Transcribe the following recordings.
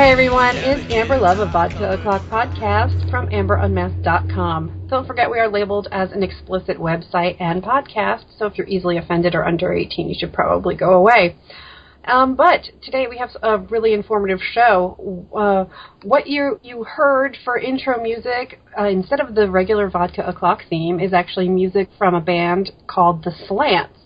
Hey everyone, it's Amber Love of Vodka O'Clock Podcast from AmberUnmasked.com. Don't forget we are labeled as an explicit website and podcast, so if you're easily offended or under 18, you should probably go away. But today we have a really informative show. What you heard for intro music, instead of the regular Vodka O'Clock theme, is actually music from a band called The Slants.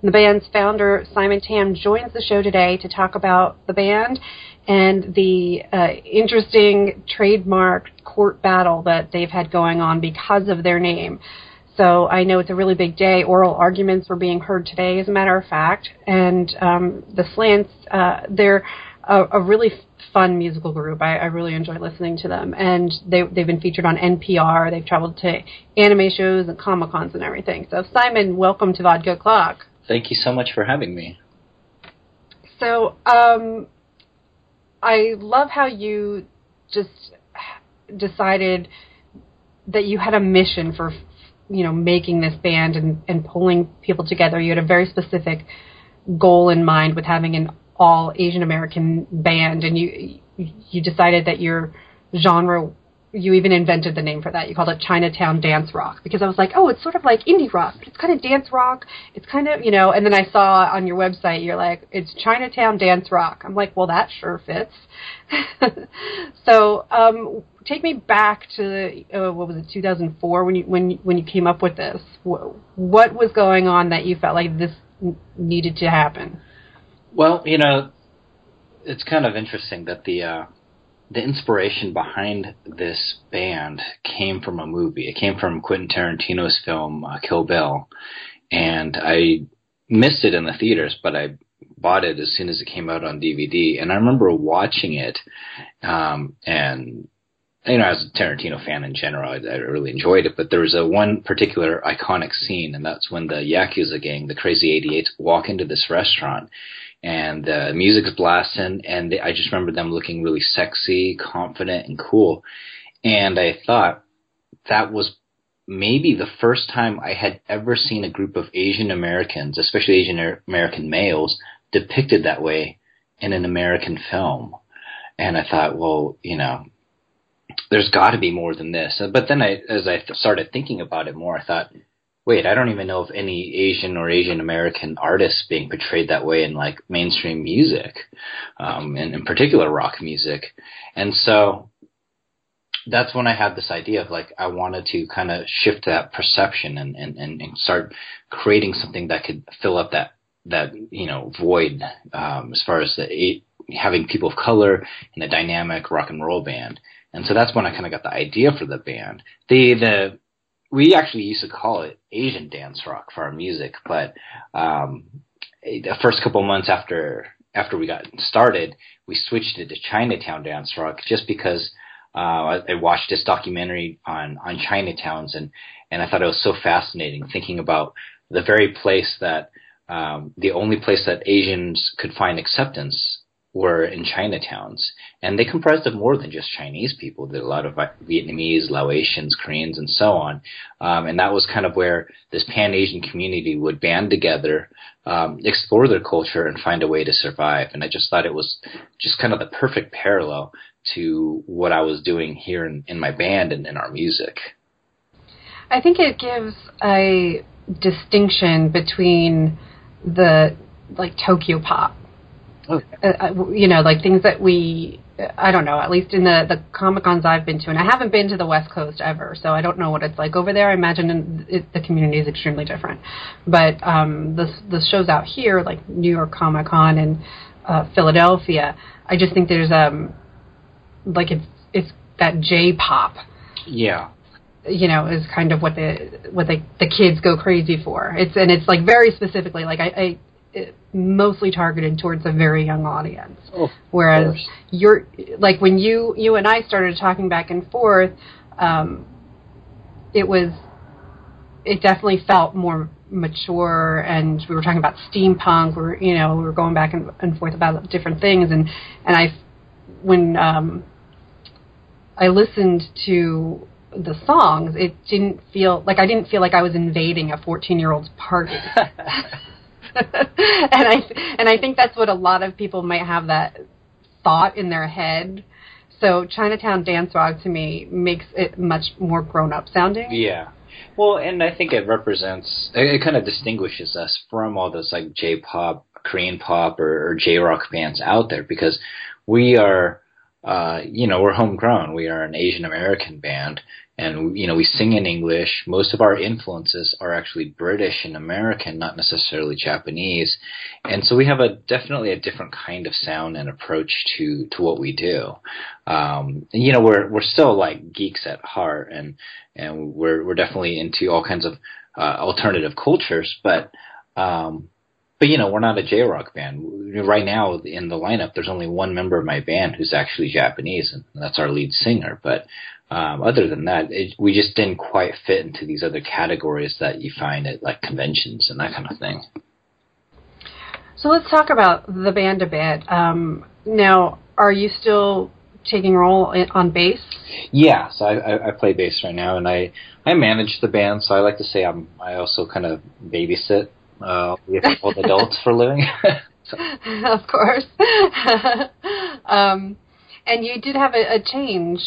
The band's founder, Simon Tam, joins the show today to talk about the band and the interesting trademark court battle that they've had going on because of their name. So I know it's a really big day. Oral arguments were being heard today, as a matter of fact. And the Slants, they're a really fun musical group. I really enjoy listening to them. And they've been featured on NPR. They've traveled to anime shows and Comic-Cons and everything. So Simon, welcome to Vodka O'Clock. Thank you so much for having me. So I love how you just decided that you had a mission for, you know, making this band and pulling people together. You had a very specific goal in mind with having an all Asian American band, and you decided that your genre, you even invented the name for that. You called it Chinatown Dance Rock, because I was like, oh, it's sort of like indie rock, but it's kind of dance rock. It's kind of, you know, and then I saw on your website, you're like, it's Chinatown Dance Rock. I'm like, well, that sure fits. So take me back to, what was it, 2004, when you came up with this. What was going on that you felt like this needed to happen? Well, you know, it's kind of interesting that the inspiration behind this band came from a movie. It came from Quentin Tarantino's film Kill Bill, and I missed it in the theaters, but I bought it as soon as it came out on DVD. And I remember watching it, and you know, I was a Tarantino fan in general. I really enjoyed it, but there was one particular iconic scene, and that's when the Yakuza gang, the Crazy 88s, walk into this restaurant. And the music's blasting, and I just remember them looking really sexy, confident, and cool. And I thought that was maybe the first time I had ever seen a group of Asian Americans, especially Asian American males, depicted that way in an American film. And I thought, well, you know, there's got to be more than this. But then as I started thinking about it more, I thought, wait, I don't even know of any Asian or Asian American artists being portrayed that way in like mainstream music, and in particular rock music. And so that's when I had this idea of like, I wanted to kind of shift that perception and start creating something that could fill up that you know, void, as far as having people of color in a dynamic rock and roll band. And so that's when I kind of got the idea for the band. We actually used to call it Asian Dance Rock for our music, but the first couple months after we got started, we switched it to Chinatown Dance Rock just because I watched this documentary on Chinatowns, and I thought it was so fascinating thinking about the very place that the only place that Asians could find acceptance were in Chinatowns, and they comprised of more than just Chinese people. There were a lot of Vietnamese, Laotians, Koreans, and so on. And that was kind of where this Pan-Asian community would band together, explore their culture, and find a way to survive. And I just thought it was just kind of the perfect parallel to what I was doing here in my band and in our music. I think it gives a distinction between the, like, Tokyo pop. You know, like things that I don't know, at least in the Comic-Cons I've been to, and I haven't been to the West Coast ever, so I don't know what it's like over there. I imagine the community is extremely different. But the shows out here, like New York Comic-Con and Philadelphia, I just think there's, like, it's that J-pop. Yeah. You know, is kind of what the kids go crazy for. It's like very specifically, like It mostly targeted towards a very young audience. Oh, whereas you're like, when you and I started talking back and forth, it definitely felt more mature, and we were talking about steampunk. We were going back and forth about different things, and when I listened to the songs, it didn't feel like I was invading a 14-year-old's party. And I think that's what a lot of people might have that thought in their head. So Chinatown Dance Rock, to me, makes it much more grown-up sounding. Yeah. Well, and I think it represents, it kind of distinguishes us from all those like J-pop, Korean pop, or J-rock bands out there, because we are, we're homegrown. We are an Asian American band, and, we sing in English. Most of our influences are actually British and American, not necessarily Japanese. And so we have definitely a different kind of sound and approach to what we do. We're still like geeks at heart, and we're definitely into all kinds of alternative cultures, but we're not a J-rock band. Right now in the lineup, there's only one member of my band who's actually Japanese, and that's our lead singer. But other than that, we just didn't quite fit into these other categories that you find at like conventions and that kind of thing. So let's talk about the band a bit. Now, are you still taking role on bass? Yeah, so I play bass right now, and I manage the band. So I like to say I also kind of babysit all the adults for a living. So. Of course. And you did have a change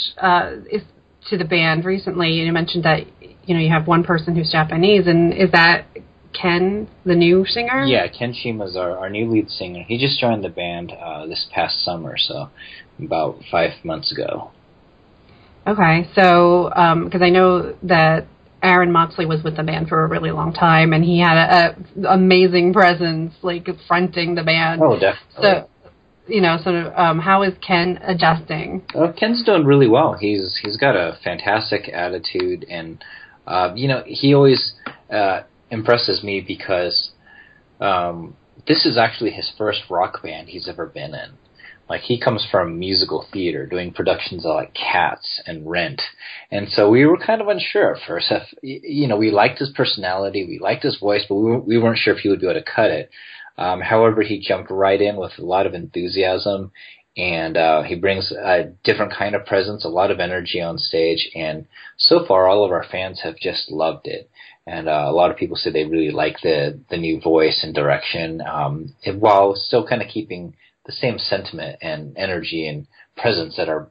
to the band recently. You mentioned that you have one person who's Japanese, and is that Ken, the new singer? Yeah, Ken Shima's our new lead singer. He just joined the band this past summer, so about 5 months ago. Okay, so because I know that Aaron Moxley was with the band for a really long time, and he had an amazing presence, like fronting the band. Oh, definitely. So, how is Ken adjusting? Ken's doing really well. He's got a fantastic attitude, and he always impresses me because this is actually his first rock band he's ever been in. Like, he comes from musical theater, doing productions of like Cats and Rent, and so we were kind of unsure at first. We liked his personality, we liked his voice, but we weren't sure if he would be able to cut it. However, he jumped right in with a lot of enthusiasm, and he brings a different kind of presence, a lot of energy on stage, and so far all of our fans have just loved it. And a lot of people say they really like the new voice and direction, while still kind of keeping the same sentiment and energy and presence that our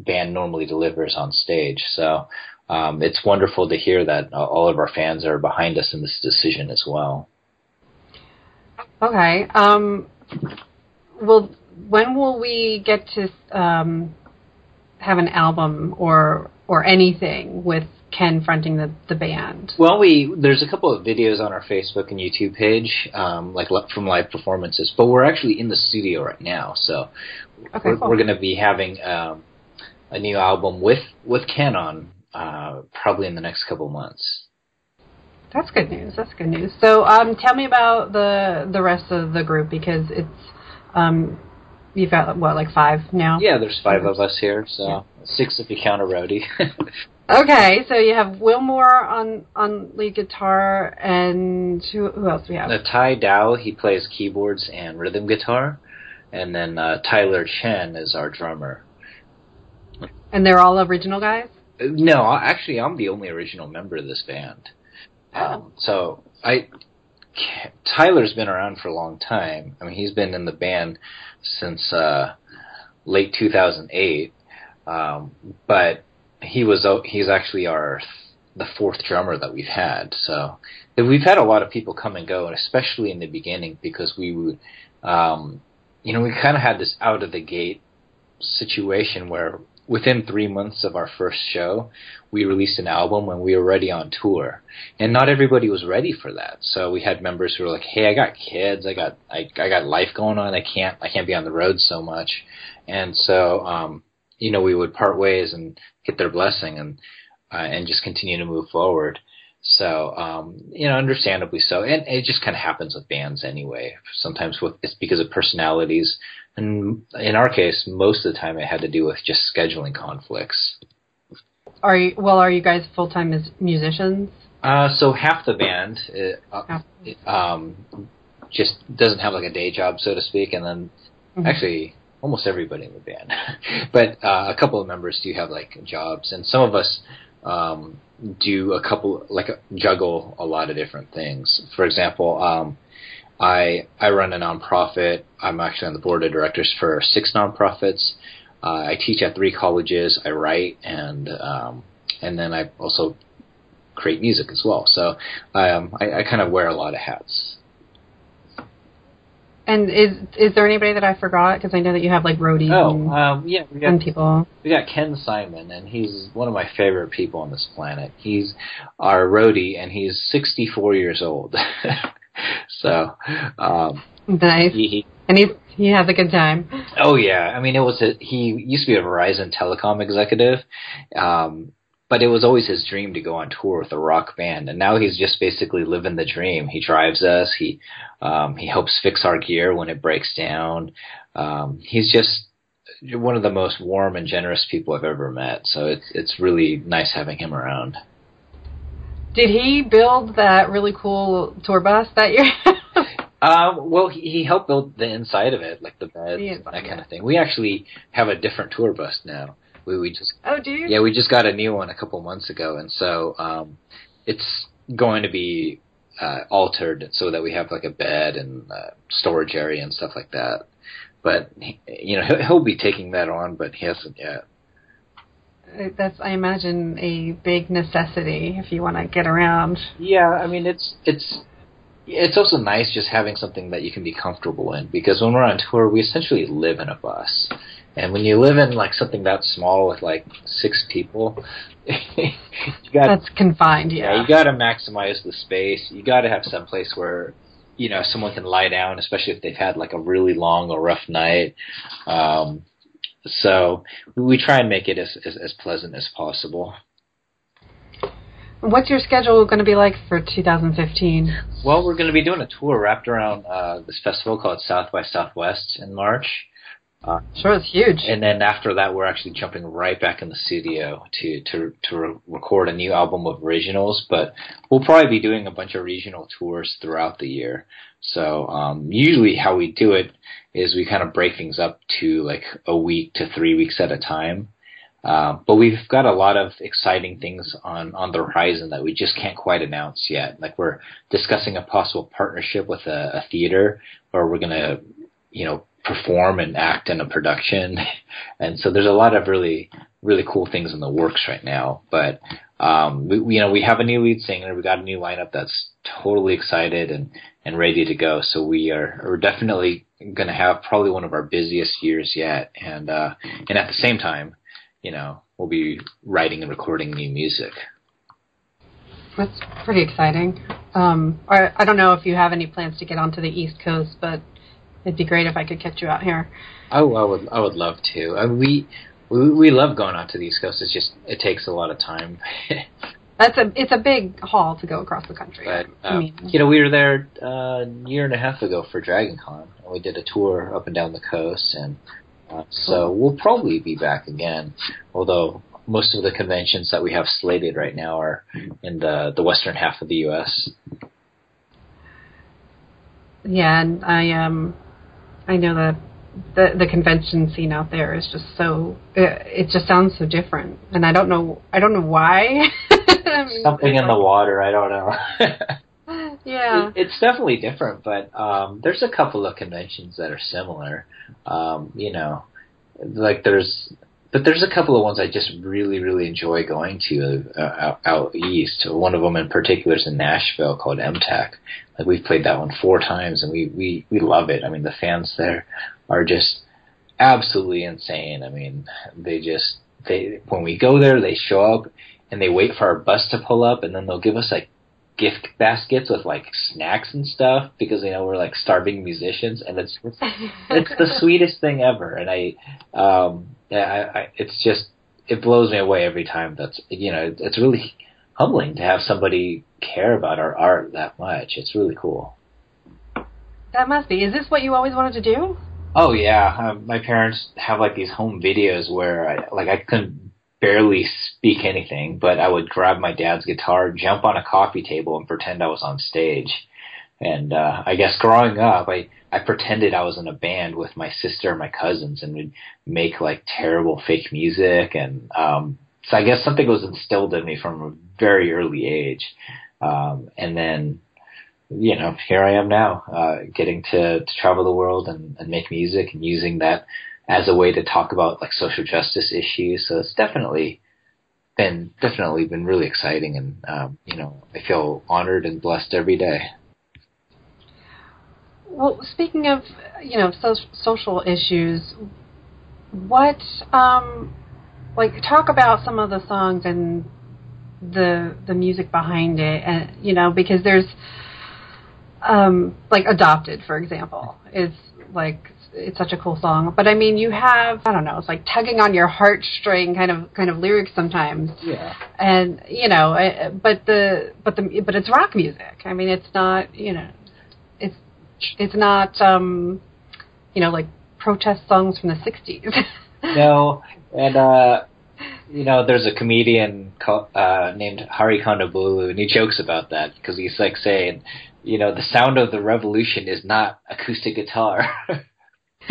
band normally delivers on stage. So it's wonderful to hear that all of our fans are behind us in this decision as well. Okay. Well, when will we get to have an album or anything with Ken fronting the band? Well, there's a couple of videos on our Facebook and YouTube page, from live performances, but we're actually in the studio right now, so we're going to be having a new album with Ken on probably in the next couple months. That's good news. So, tell me about the rest of the group, because it's you've got what, like five now? Yeah, there's five of us here, so yeah. Six if you count a roadie. Okay, so you have Wilmore on lead guitar, and who else do we have? Ty Dow, he plays keyboards and rhythm guitar, and then Tyler Chen is our drummer. And they're all original guys? No, actually, I'm the only original member of this band. Tyler's been around for a long time. I mean, he's been in the band since late 2008, but he's actually the fourth drummer that we've had. So we've had a lot of people come and go, and especially in the beginning, because we kind of had this out of the gate situation where within 3 months of our first show, we released an album when we were already on tour, and not everybody was ready for that. So we had members who were like, "Hey, I got kids, I got life going on, I can't be on the road so much," and so we would part ways and get their blessing and just continue to move forward. So, understandably so. And it just kind of happens with bands anyway. Sometimes it's because of personalities. And in our case, most of the time it had to do with just scheduling conflicts. Are you guys full-time musicians? So half the band just doesn't have like a day job, so to speak. And then actually almost everybody in the band. But a couple of members do have like jobs. And some of us juggle a lot of different things. For example, I run a nonprofit. I'm actually on the board of directors for 6 nonprofits. I teach at 3 colleges. I write, and then I also create music as well. So I kind of wear a lot of hats. And is there anybody that I forgot? Because I know that you have like roadies and people. We got Ken Simon, and he's one of my favorite people on this planet. He's our roadie, and he's 64 years old. So nice. He has a good time. Oh yeah, I mean he used to be a Verizon telecom executive, but it was always his dream to go on tour with a rock band, and now he's just basically living the dream. He drives us. He helps fix our gear when it breaks down. He's just one of the most warm and generous people I've ever met. So it's really nice having him around. Did he build that really cool tour bus that year? Well, he helped build the inside of it, like the beds and that kind of thing. We actually have a different tour bus now. Oh, do you? Yeah, we just got a new one a couple months ago, and so it's going to be altered so that we have like a bed and storage area and stuff like that. But he'll be taking that on, but he hasn't yet. That's, I imagine, a big necessity if you want to get around. Yeah, I mean, it's also nice just having something that you can be comfortable in, because when we're on tour, we essentially live in a bus. And when you live in like something that small with like 6 people, that's confined. Yeah, you got to maximize the space. You got to have some place where someone can lie down, especially if they've had like a really long or rough night. So we try and make it as pleasant as possible. What's your schedule going to be like for 2015? Well, we're going to be doing a tour wrapped around this festival called South by Southwest in March. Sure, it's huge. And then after that, we're actually jumping right back in the studio to record a new album of originals. But we'll probably be doing a bunch of regional tours throughout the year. So usually how we do it is we kind of break things up to like a week to 3 weeks at a time. But we've got a lot of exciting things on the horizon that we just can't quite announce yet. Like we're discussing a possible partnership with a theater where we're going to, perform and act in a production. And so there's a lot of really, really cool things in the works right now. But, we have a new lead singer. We got a new lineup that's totally excited and ready to go. So we're definitely going to have probably one of our busiest years yet. And at the same time, we'll be writing and recording new music. That's pretty exciting. I don't know if you have any plans to get onto the East Coast, but it'd be great if I could catch you out here. Oh, I would love to. We love going out to the East Coast. It's just it takes a lot of time. It's a big haul to go across the country. But we were there a year and a half ago for DragonCon, and we did a tour up and down the coast, and so we'll probably be back again. Although most of the conventions that we have slated right now are in the western half of the U.S. Yeah, and I know that the convention scene out there is just so it just sounds so different, and I don't know why. I mean, something in the water, I don't know. Yeah, it's definitely different, but there's a couple of conventions that are similar. There's a couple of ones I just really, really enjoy going to out east. One of them in particular is in Nashville called MTAC. Like we've played that one 4 times, and we love it. I mean, the fans there are just absolutely insane. I mean, when we go there, they show up and they wait for our bus to pull up, and then they'll give us like gift baskets with like snacks and stuff because they know we're like starving musicians, and it's the sweetest thing ever. And it blows me away every time. That's it's really humbling to have somebody care about our art that much. It's really cool. That must be. Is this what you always wanted to do? Oh yeah, my parents have like these home videos where I couldn't barely speak anything, but I would grab my dad's guitar, jump on a coffee table, and pretend I was on stage. And I guess growing up, I pretended I was in a band with my sister and my cousins, and we'd make like terrible fake music. And so I guess something was instilled in me from a very early age. And then you know, here I am now, getting to travel the world and make music and using that as a way to talk about like social justice issues. So it's definitely been really exciting, and you know, I feel honored and blessed every day. Well, speaking of, you know, social issues, what like talk about some of the songs and the music behind it, and you know, because there's like Adopted, for example, is like, it's such a cool song, but I mean, you have, I don't know, it's like tugging on your heartstring kind of lyrics sometimes. Yeah. And you know, but it's rock music. I mean, it's not, you know, it's not, you know, like protest songs from the 60s. No. And, you know, there's a comedian named Hari Kondabolu, and he jokes about that because he's like saying, you know, the sound of the revolution is not acoustic guitar.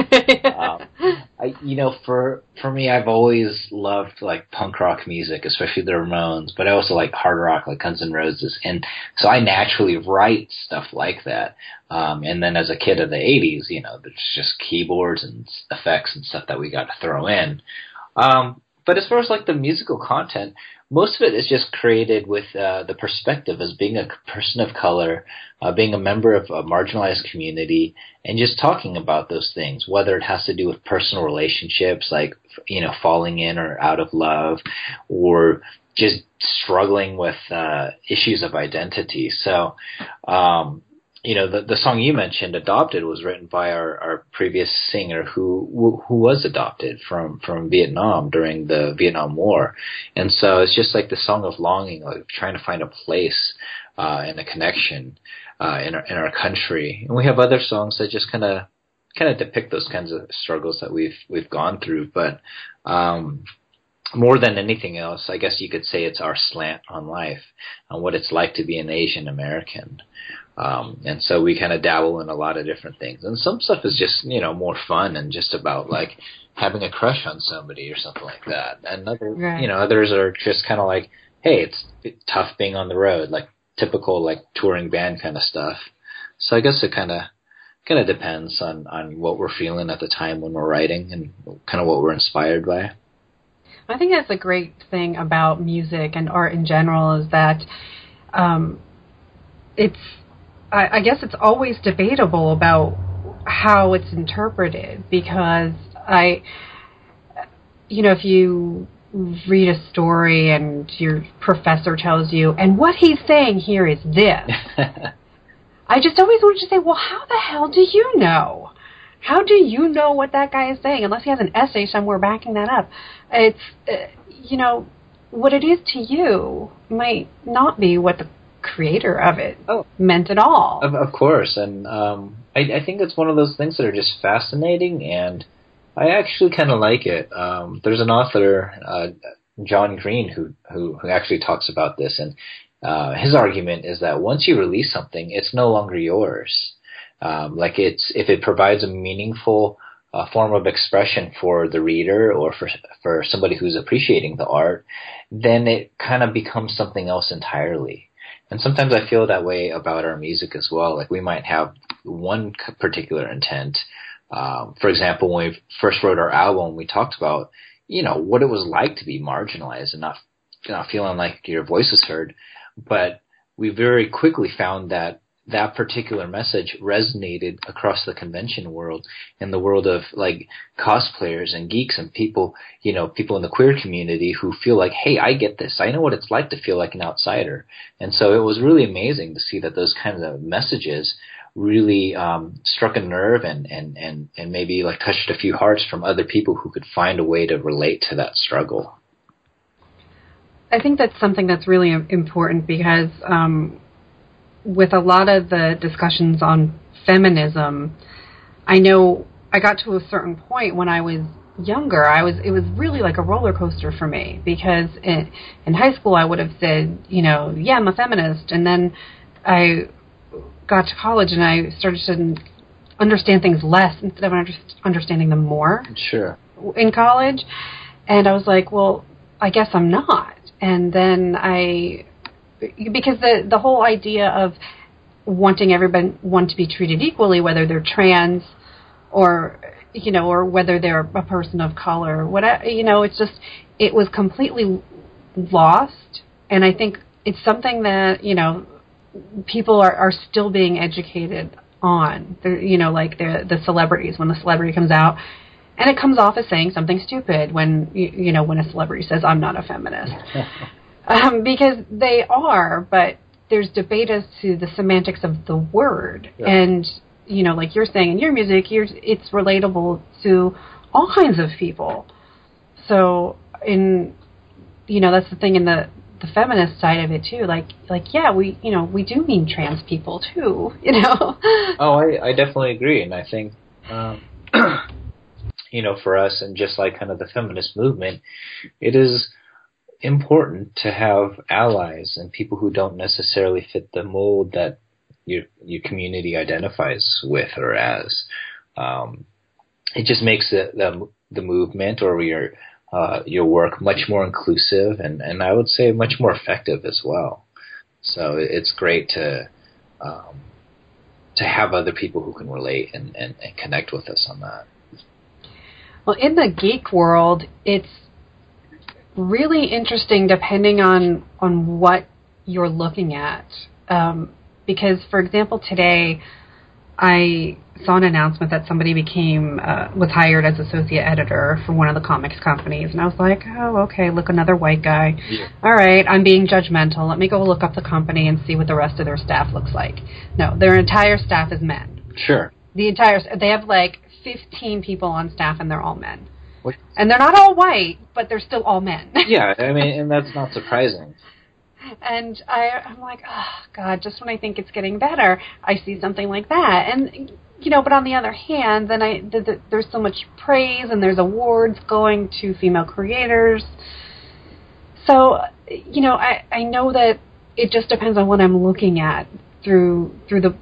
I, you know, for me, I've always loved like punk rock music, especially the Ramones, but I also like hard rock, like Guns N' Roses, and so I naturally write stuff like that. And then as a kid of the 80s, you know, there's just keyboards and effects and stuff that we got to throw in. But as far as like the musical content, most of it is just created with the perspective as being a person of color, being a member of a marginalized community, and just talking about those things, whether it has to do with personal relationships, like, you know, falling in or out of love, or just struggling with issues of identity. So, you know, the song you mentioned, Adopted, was written by our previous singer who was adopted from Vietnam during the Vietnam War. And so it's just like the song of longing, like trying to find a place and a connection in our country. And we have other songs that just kind of depict those kinds of struggles that we've gone through. But more than anything else, I guess you could say it's our slant on life and what it's like to be an Asian American. And so we kind of dabble in a lot of different things. And some stuff is just, you know, more fun and just about like having a crush on somebody or something like that. And you know, others are just kind of like, hey, it's tough being on the road, like typical like touring band kind of stuff. So I guess it kind of depends on what we're feeling at the time when we're writing and kind of what we're inspired by. I think that's a great thing about music and art in general, is that I guess it's always debatable about how it's interpreted, because you know, if you read a story and your professor tells you, and what he's saying here is this, I just always wanted to say, well, how the hell do you know? How do you know what that guy is saying unless he has an essay somewhere backing that up? It's, you know, what it is to you might not be what the creator of it meant at all. Of course. And I think it's one of those things that are just fascinating, and I actually kind of like it. There's an author, John Green, who actually talks about this, and his argument is that once you release something, it's no longer yours. Like, it's, if it provides a meaningful form of expression for the reader or for somebody who's appreciating the art, then it kind of becomes something else entirely. And sometimes I feel that way about our music as well. Like, we might have one particular intent. For example, when we first wrote our album, we talked about, you know, what it was like to be marginalized and not feeling like your voice was heard. But we very quickly found that particular message resonated across the convention world and the world of like cosplayers and geeks and people, you know, people in the queer community who feel like, hey, I get this. I know what it's like to feel like an outsider. And so it was really amazing to see that those kinds of messages really struck a nerve and maybe like touched a few hearts from other people who could find a way to relate to that struggle. I think that's something that's really important, because with a lot of the discussions on feminism, I know I got to a certain point when I was younger. It was really like a roller coaster for me, because in high school I would have said, you know, yeah, I'm a feminist, and then I got to college and I started to understand things less instead of understanding them more. Sure. In college, and I was like, well, I guess I'm not. And then because the whole idea of wanting everyone to be treated equally, whether they're trans or, you know, or whether they're a person of color. It's just, it was completely lost. And I think it's something that, you know, people are still being educated on. The celebrities, when the celebrity comes out, and it comes off as saying something stupid when a celebrity says, I'm not a feminist. Because they are, but there's debate as to the semantics of the word. Yeah. And, you know, like you're saying in your music, it's relatable to all kinds of people. So, that's the thing in the feminist side of it too. Like, yeah, we do mean trans people too, you know? Oh, I definitely agree. And I think, for us, and just like kind of the feminist movement, it is important to have allies and people who don't necessarily fit the mold that your community identifies with or as. It just makes the movement or your work much more inclusive and I would say much more effective as well. So it's great to have other people who can relate and connect with us on that. Well, in the geek world, it's really interesting depending on what you're looking at. Because, for example, today I saw an announcement that somebody was hired as associate editor for one of the comics companies. And I was like, oh, okay, look, another white guy. Yeah. All right, I'm being judgmental. Let me go look up the company and see what the rest of their staff looks like. No, their entire staff is men. Sure. They have like 15 people on staff and they're all men. What? And they're not all white, but they're still all men. Yeah, I mean, and that's not surprising. And I'm like, oh, God, just when I think it's getting better, I see something like that. And, but on the other hand, then there's so much praise and there's awards going to female creators. So, I know that it just depends on what I'm looking at through the,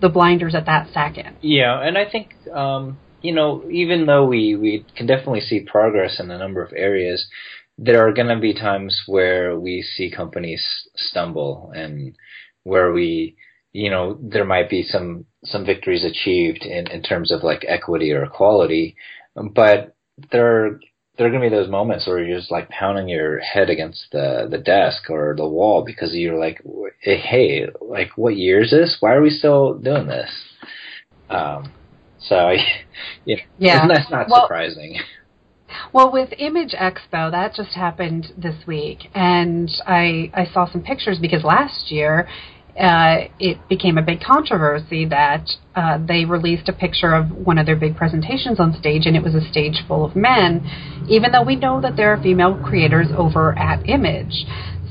the blinders at that second. Yeah, and I think... even though we can definitely see progress in a number of areas, there are going to be times where we see companies stumble and where we, there might be some victories achieved in terms of like equity or equality. But there are going to be those moments where you're just like pounding your head against the desk or the wall because you're like, hey, like what year is this? Why are we still doing this? So, yeah, that's not surprising. Well, with Image Expo, that just happened this week, and I saw some pictures because last year it became a big controversy that they released a picture of one of their big presentations on stage, and it was a stage full of men, even though we know that there are female creators over at Image.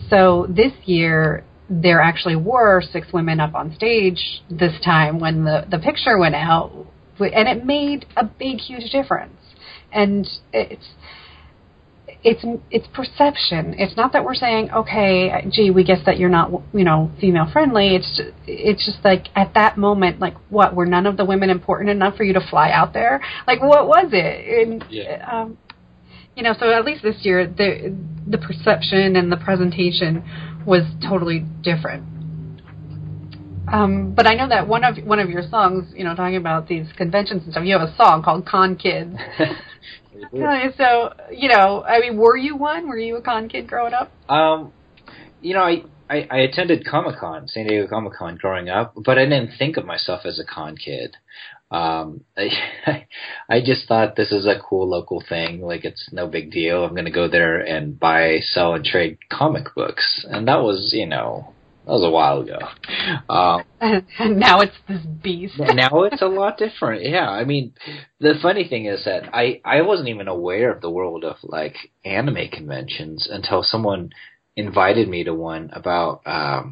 So this year... there actually were 6 women up on stage this time when the picture went out, and it made a big, huge difference. And it's perception. It's not that we're saying, okay, gee, we guess that you're not, female friendly. It's just like at that moment, like what, were none of the women important enough for you to fly out there? Like what was it? And, yeah. So at least this year, the perception and the presentation was totally different. But I know that one of your songs, talking about these conventions and stuff, you have a song called Con Kid. So, I mean, were you one? Were you a con kid growing up? I attended Comic-Con, San Diego Comic-Con growing up, but I didn't think of myself as a con kid. I just thought this is a cool local thing. Like, it's no big deal. I'm going to go there and buy, sell, and trade comic books. And that was, that was a while ago. And now it's this beast. Now it's a lot different. Yeah. I mean, the funny thing is that I wasn't even aware of the world of, like, anime conventions until someone invited me to one about,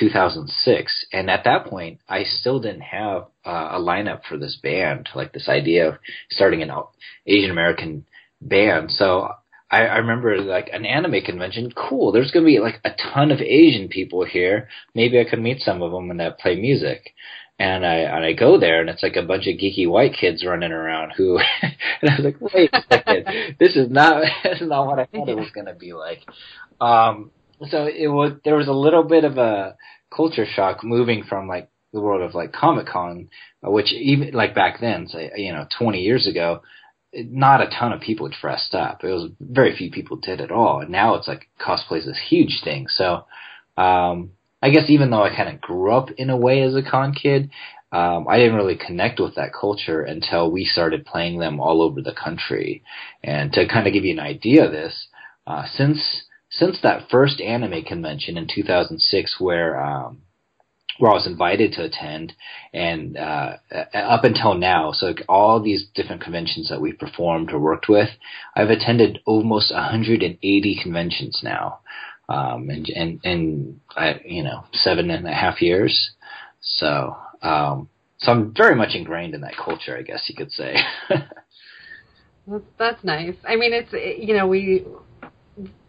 2006, and at that point I still didn't have a lineup for this band, like this idea of starting an Asian American band. So I remember like an anime convention, cool, there's going to be like a ton of Asian people here, maybe I could meet some of them and play music. And I go there, and it's like a bunch of geeky white kids running around who – and I was like, wait a second, this is not what I thought it was going to be like. So there was a little bit of a culture shock moving from like the world of like Comic-Con, which even like back then, say, you know, 20 years ago, not a ton of people dressed up. It was very few people did at all. And now it's like cosplay is this huge thing. So I guess even though I kind of grew up in a way as a con kid, I didn't really connect with that culture until we started playing them all over the country. And to kind of give you an idea of this, since that first anime convention in 2006 where I was invited to attend, and up until now, so like all these different conventions that we've performed or worked with, I've attended almost 180 conventions now, and I, you know, 7.5 years. So, so I'm very much ingrained in that culture, I guess you could say. That's nice. I mean,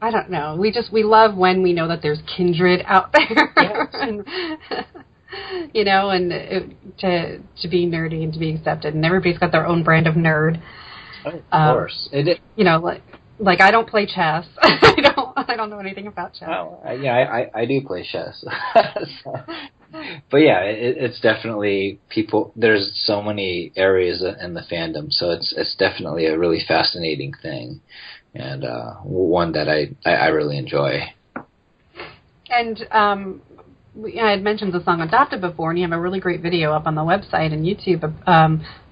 I don't know. We love when we know that there's kindred out there, yes. And, you know, and to be nerdy and to be accepted. And everybody's got their own brand of nerd. Oh, of course, you know, like I don't play chess. I don't know anything about chess. Oh, yeah, I do play chess. So, but yeah, it's definitely people. There's so many areas in the fandom, so it's definitely a really fascinating thing. And one that I really enjoy. And I had mentioned the song Adopted before, and you have a really great video up on the website and YouTube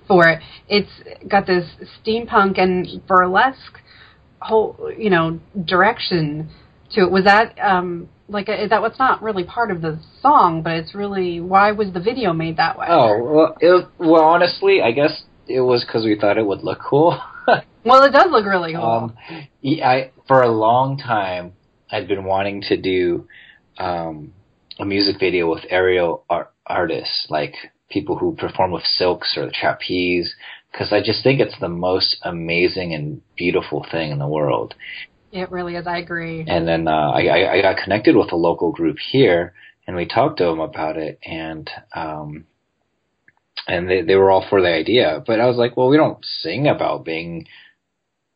for it. It's got this steampunk and burlesque whole, you know, direction to it. Was that that was not really part of the song, but it's really, why was the video made that way? Oh, well, honestly, I guess it was because we thought it would look cool. Well, it does look really cool. For a long time, I'd been wanting to do a music video with aerial artists, like people who perform with silks or trapeze, because I just think it's the most amazing and beautiful thing in the world. It really is. I agree. And then I got connected with a local group here, and we talked to them about it, and they were all for the idea. But I was like, well, we don't sing about being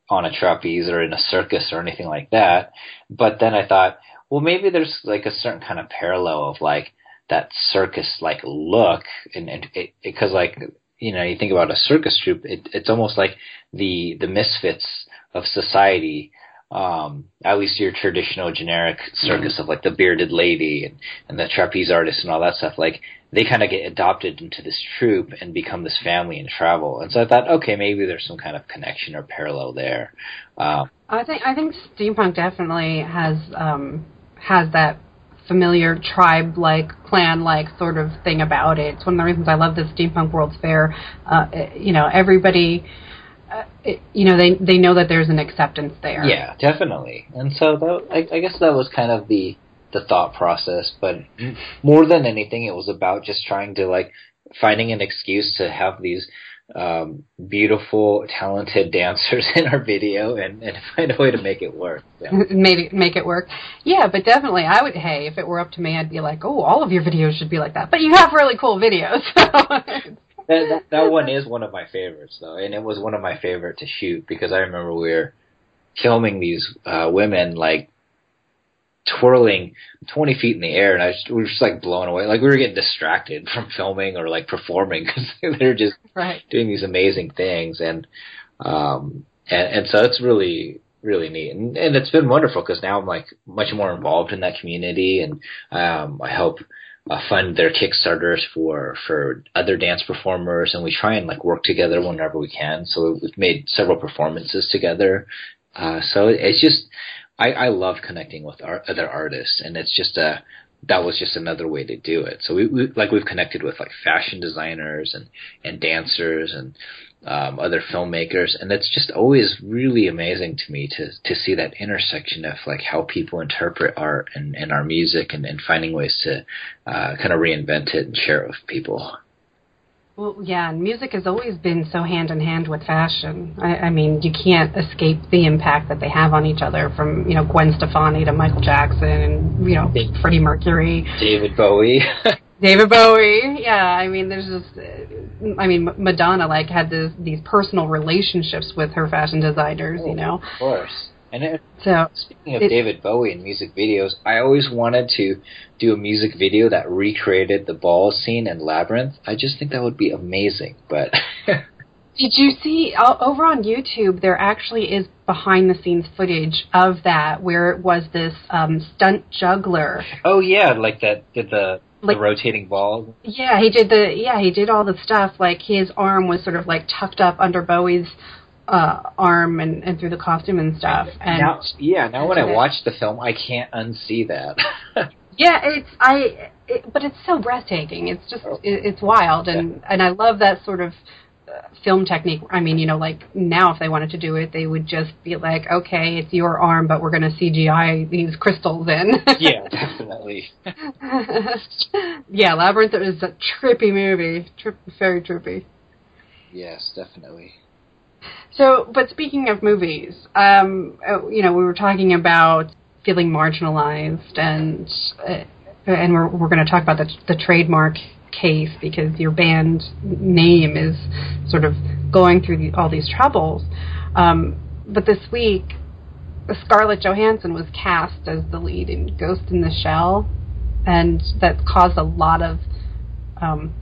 on a trapeze or in a circus or anything like that. But then I thought, well, maybe there's like a certain kind of parallel of like that circus like look. And because like, you know, you think about a circus troupe, it's almost like the misfits of society. At least your traditional generic circus of like the bearded lady and the trapeze artist and all that stuff, like they kind of get adopted into this troupe and become this family and travel. And so I thought, okay, maybe there's some kind of connection or parallel there. I think steampunk definitely has that familiar tribe-like, clan-like sort of thing about it. It's one of the reasons I love the Steampunk World's Fair. You know, everybody. You know, they know that there's an acceptance there. Yeah, definitely. And so I guess that was kind of the thought process. But more than anything, it was about just trying to, like, finding an excuse to have these beautiful, talented dancers in our video and find a way to make it work. Yeah. Make it work. Yeah, but definitely I would, hey, if it were up to me, I'd be like, oh, all of your videos should be like that. But you have really cool videos. So. That one is one of my favorites, though, and it was one of my favorite to shoot because I remember we were filming these women, like, twirling 20 feet in the air, and we were just, like, blown away. Like, we were getting distracted from filming or, like, performing because they were just doing these amazing things. And so it's really, really neat. And it's been wonderful because now I'm, like, much more involved in that community, and I help fund their Kickstarters for other dance performers, and we try and like work together whenever we can. So we've made several performances together. So it's just, I love connecting with other artists, and it's just that was just another way to do it. So we've connected with like fashion designers and dancers and other filmmakers, and it's just always really amazing to me to see that intersection of like how people interpret art and our music and finding ways to kind of reinvent it and share it with people. Well, yeah, and music has always been so hand in hand with fashion. I mean, you can't escape the impact that they have on each other, from, you know, Gwen Stefani to Michael Jackson and, you know, Freddie Mercury, David Bowie. Yeah, I mean, there's just, I mean, Madonna like had these personal relationships with her fashion designers, you know. Of course. And it's out. Speaking of David Bowie and music videos, I always wanted to do a music video that recreated the ball scene in Labyrinth. I just think that would be amazing. But did you see over on YouTube? There actually is behind-the-scenes footage of that where it was this stunt juggler. Oh yeah, like that did the rotating ball. Yeah, he did all the stuff. Like his arm was sort of like tucked up under Bowie's arm and through the costume and stuff. And now when I watch the film, I can't unsee that. Yeah, but it's so breathtaking. It's just it's wild, and I love that sort of film technique. I mean, you know, like now if they wanted to do it, they would just be like, okay, it's your arm, but we're going to CGI these crystals in. Yeah, definitely. Yeah, Labyrinth is a trippy movie, very trippy. Yes, definitely. So, but speaking of movies, you know, we were talking about feeling marginalized, and we're going to talk about the trademark case because your band name is sort of going through all these troubles. But this week, Scarlett Johansson was cast as the lead in Ghost in the Shell, and that caused a lot of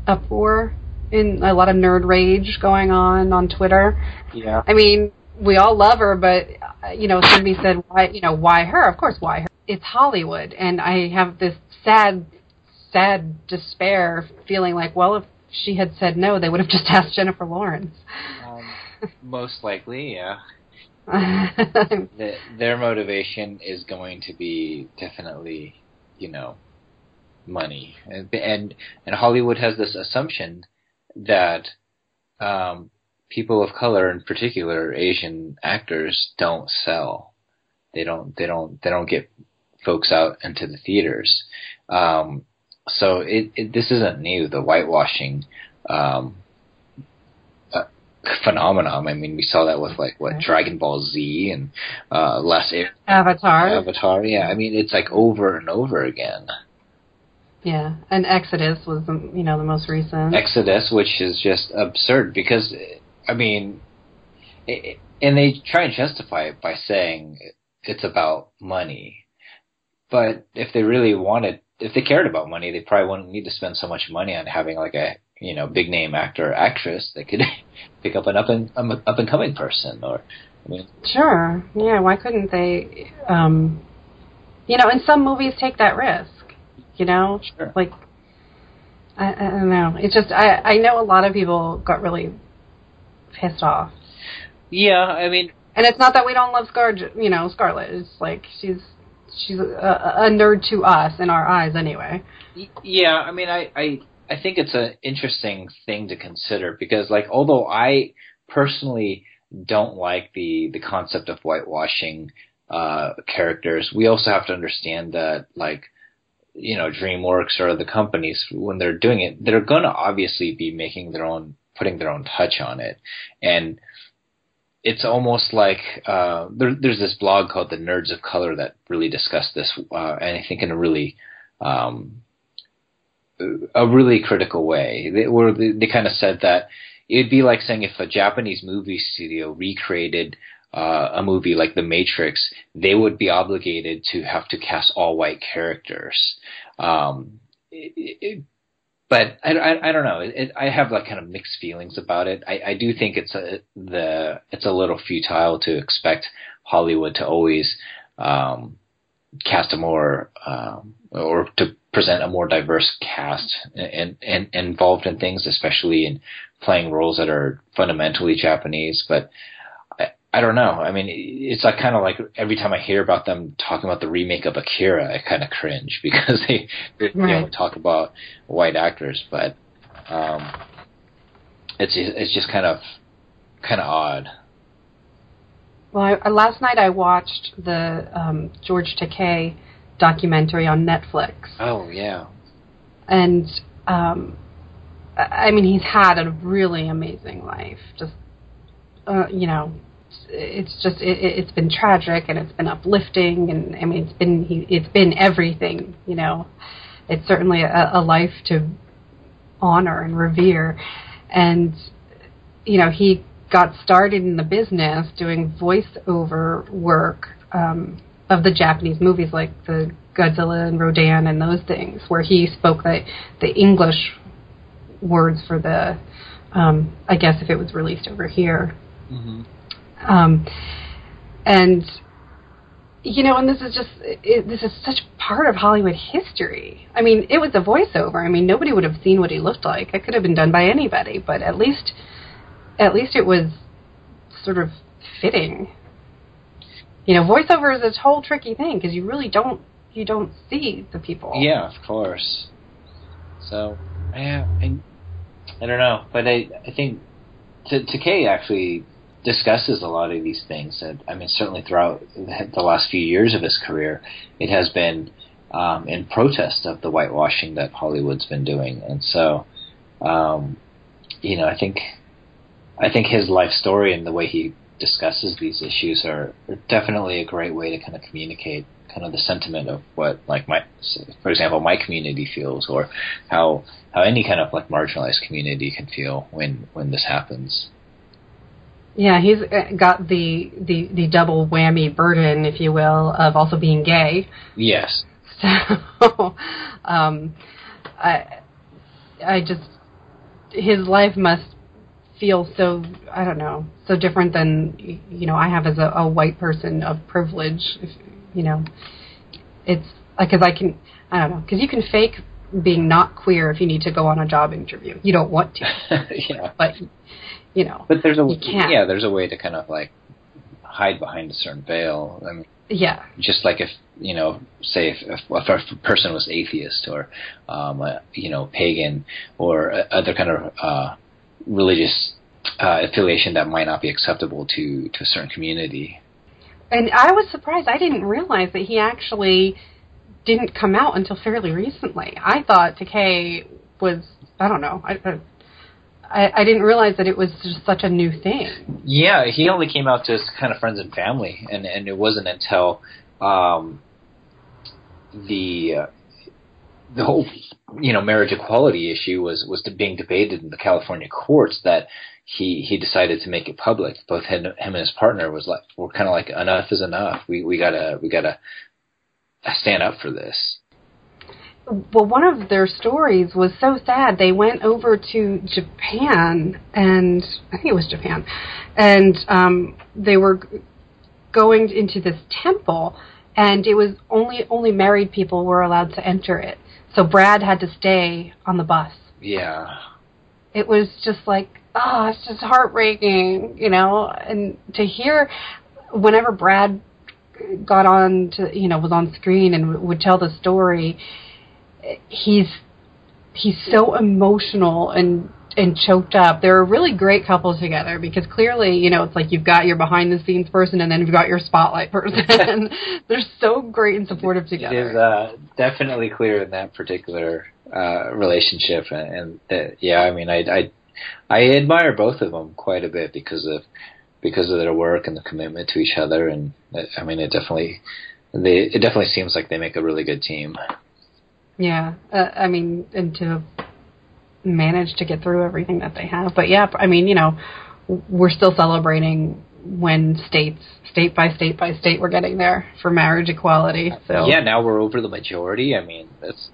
uproar. In a lot of nerd rage going on Twitter. Yeah. I mean, we all love her, but, you know, somebody said, why her? Of course, why her? It's Hollywood. And I have this sad, sad despair feeling like, well, if she had said no, they would have just asked Jennifer Lawrence. Most likely, yeah. Their motivation is going to be definitely, you know, money. And Hollywood has this assumption that people of color, in particular Asian actors, don't sell. They don't get folks out into the theaters. So this isn't new. The whitewashing phenomenon. I mean, we saw that with Dragon Ball Z and Avatar. Yeah, I mean, it's like over and over again. Yeah, and Exodus was, you know, the most recent. Exodus, which is just absurd because, I mean, and they try and justify it by saying it's about money. But if they really if they cared about money, they probably wouldn't need to spend so much money on having like a, you know, big name actor or actress. They could pick up an up and coming person, or I mean. Sure. Yeah. Why couldn't they? You know, and some movies take that risk. You know, sure. Like, I don't know. It's just, I know a lot of people got really pissed off. Yeah, I mean. And it's not that we don't love Scarlett. It's like she's a nerd to us in our eyes anyway. Yeah, I mean, I think it's an interesting thing to consider because, like, although I personally don't like the concept of whitewashing characters, we also have to understand that, like, you know, DreamWorks or the companies, when they're doing it, they're going to obviously be putting their own touch on it. And it's almost like there's this blog called The Nerds of Color that really discussed this, and I think in a really critical way. They kind of said that it'd be like saying if a Japanese movie studio recreated a movie like The Matrix, they would be obligated to have to cast all white characters. But I don't know. I have like kind of mixed feelings about it. I do think it's a little futile to expect Hollywood to always cast a more or to present a more diverse cast and involved in things, especially in playing roles that are fundamentally Japanese. But I don't know. I mean, it's like kind of like every time I hear about them talking about the remake of Akira, I kind of cringe because they right. You know, talk about white actors, but it's just kind of odd. Well, last night I watched the George Takei documentary on Netflix. Oh yeah, and I mean, he's had a really amazing life. Just you know. It's just it's been tragic and it's been uplifting, and I mean it's been everything, you know. It's certainly a life to honor and revere, and you know he got started in the business doing voiceover work of the Japanese movies like the Godzilla and Rodan and those things, where he spoke the English words for the, I guess if it was released over here. Mm-hmm. And, you know, and this is just, this is such part of Hollywood history. I mean, it was a voiceover. I mean, nobody would have seen what he looked like. It could have been done by anybody, but at least it was sort of fitting. You know, voiceover is this whole tricky thing because you really don't see the people. Yeah, of course. So, yeah, I don't know, but I think Takei actually discusses a lot of these things. And, I mean, certainly throughout the last few years of his career, it has been in protest of the whitewashing that Hollywood's been doing. And so, you know, I think his life story and the way he discusses these issues are definitely a great way to kind of communicate kind of the sentiment of what, like, for example, my community feels, or how any kind of like marginalized community can feel when this happens. Yeah, he's got the double whammy burden, if you will, of also being gay. Yes. So, I just, his life must feel so, I don't know, so different than, you know, I have as a white person of privilege, if, you know, it's, because I don't know, because you can fake being not queer if you need to go on a job interview. You don't want to. Yeah. But, you know, but there's a way to kind of, like, hide behind a certain veil. I mean, yeah. Just like if, you know, say if a person was atheist or, you know, pagan or other kind of, religious affiliation that might not be acceptable to a certain community. And I was surprised. I didn't realize that he actually didn't come out until fairly recently. I thought Takei was, I don't know, I didn't realize that it was just such a new thing. Yeah, he only came out to his kind of friends and family, and it wasn't until the whole, you know, marriage equality issue was being debated in the California courts that he decided to make it public. Both him and his partner were kind of like, enough is enough. We gotta stand up for this. Well, one of their stories was so sad. They went over to Japan, and I think it was Japan, and they were going into this temple, and it was only married people were allowed to enter it. So Brad had to stay on the bus. Yeah. It was just like, it's just heartbreaking, you know, and to hear whenever Brad got on to, you know, was on screen and would tell the story, he's so emotional and choked up. They're a really great couple together because clearly, you know, it's like you've got your behind-the-scenes person and then you've got your spotlight person. They're so great and supportive together. It is definitely clear in that particular relationship. And yeah, I mean, I admire both of them quite a bit because of their work and the commitment to each other. And, I mean, it definitely seems like they make a really good team. Yeah, I mean, and to manage to get through everything that they have. But yeah, I mean, you know, we're still celebrating when state by state, we're getting there for marriage equality. So yeah, now we're over the majority. I mean, that's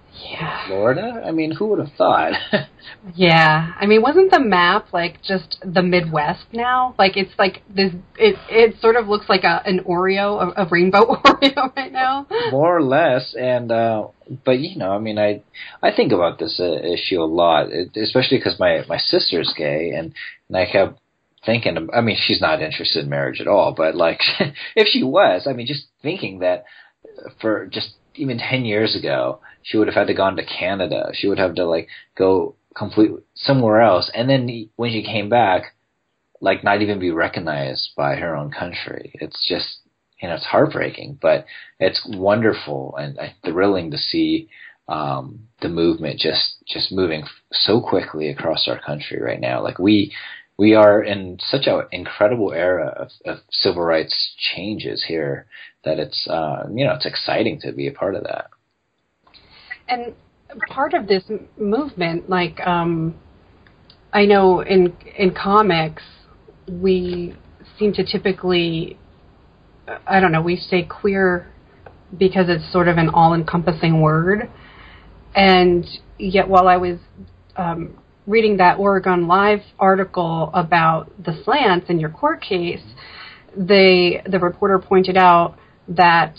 Florida. I mean, who would have thought? Yeah. I mean, wasn't the map like just the Midwest now? Like it's like this, it sort of looks like an Oreo, a rainbow Oreo right now. More or less. And, but you know, I mean, I think about this issue a lot, especially because my sister's gay and I kept thinking, I mean, she's not interested in marriage at all, but like if she was, I mean, just thinking that for just even 10 years ago, she would have had to gone to Canada. She would have to like go complete somewhere else. And then when she came back, like not even be recognized by her own country. It's just, you know, it's heartbreaking, but it's wonderful and thrilling to see the movement just moving so quickly across our country right now. Like we are in such an incredible era of civil rights changes here that it's, you know, it's exciting to be a part of that. And part of this movement, like I know in comics, we seem to typically I don't know, we say queer because it's sort of an all-encompassing word. And yet while I was reading that Oregon Live article about the slants in your court case, the reporter pointed out that,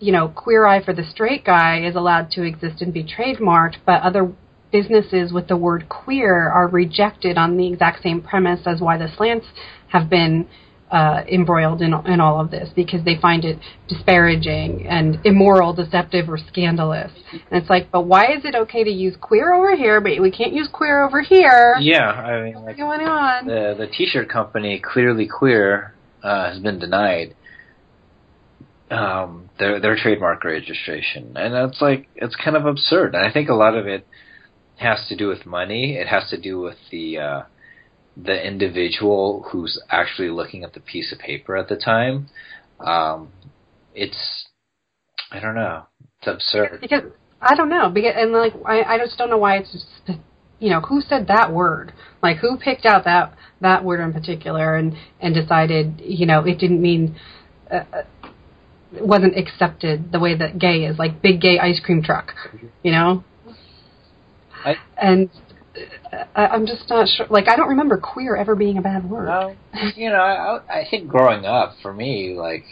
you know, Queer Eye for the Straight Guy is allowed to exist and be trademarked, but other businesses with the word queer are rejected on the exact same premise as why the slants have been embroiled in all of this, because they find it disparaging and immoral, deceptive, or scandalous. And it's like, but why is it okay to use queer over here, but we can't use queer over here? Yeah, I mean, what's going on? The T-shirt company Clearly Queer has been denied their trademark registration, and that's like, it's kind of absurd. And I think a lot of it has to do with money. It has to do with the individual who's actually looking at the piece of paper at the time. It's, I don't know. It's absurd. Because, I don't know. And, like, I just don't know why it's just, you know, who said that word? Like, who picked out that word in particular and decided, you know, it didn't mean, it wasn't accepted the way that gay is, like big gay ice cream truck, you know? And I'm just not sure. Like, I don't remember queer ever being a bad word. No, you know, I think growing up, for me, like,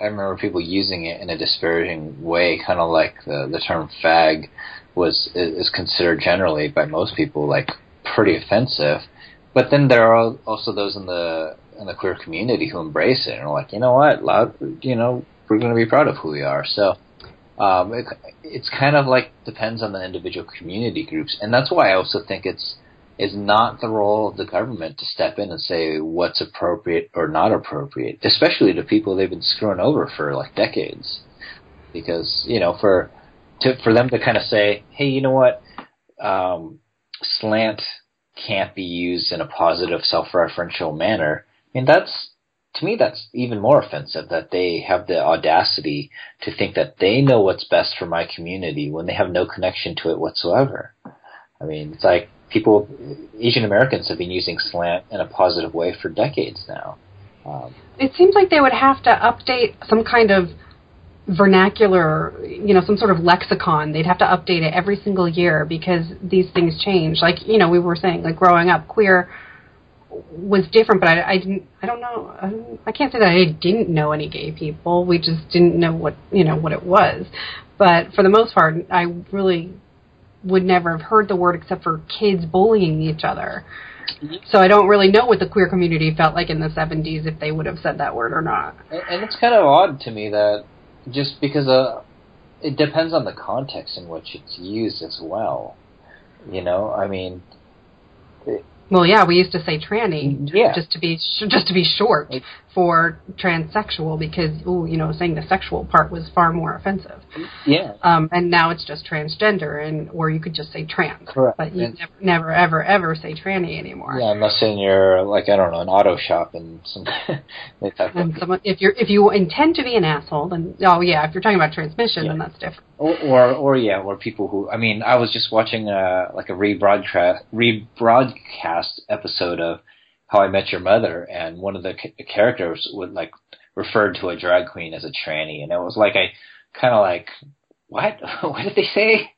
I remember people using it in a disparaging way, kind of like the term fag is considered generally by most people, like, pretty offensive. But then there are also those in the queer community who embrace it and are like, you know what, you know, we're going to be proud of who we are, so... It's kind of like depends on the individual community groups, and that's why I also think it's not the role of the government to step in and say what's appropriate or not appropriate, especially to people they've been screwing over for like decades, because, you know, for them to kind of say, hey, you know what, slant can't be used in a positive self-referential manner. I mean, that's, to me, that's even more offensive, that they have the audacity to think that they know what's best for my community when they have no connection to it whatsoever. I mean, it's like people, Asian Americans have been using slant in a positive way for decades now. It seems like they would have to update some kind of vernacular, you know, some sort of lexicon. They'd have to update it every single year because these things change. Like, you know, we were saying, like, growing up, queer was different, but I can't say that I didn't know any gay people. We just didn't know what it was. But for the most part, I really would never have heard the word except for kids bullying each other. So I don't really know what the queer community felt like in the 70s, if they would have said that word or not. And it's kind of odd to me that just because it depends on the context in which it's used as well. You know, I mean... Well, yeah, we used to say tranny, yeah, just to be short for transsexual, because, ooh, you know, saying the sexual part was far more offensive. Yeah. And now it's just transgender, or you could just say trans. Correct. But you never ever ever say tranny anymore. Yeah, unless in your, like, I don't know, an auto shop and some. And someone, if you intend to be an asshole, then, oh yeah, if you're talking about transmission, yeah, then that's different. Or yeah, or people who, I mean, I was just watching like a rebroadcast episode of How I Met Your Mother, and one of the characters would, like, referred to a drag queen as a tranny, and it was like, I kind of like, what? What did they say?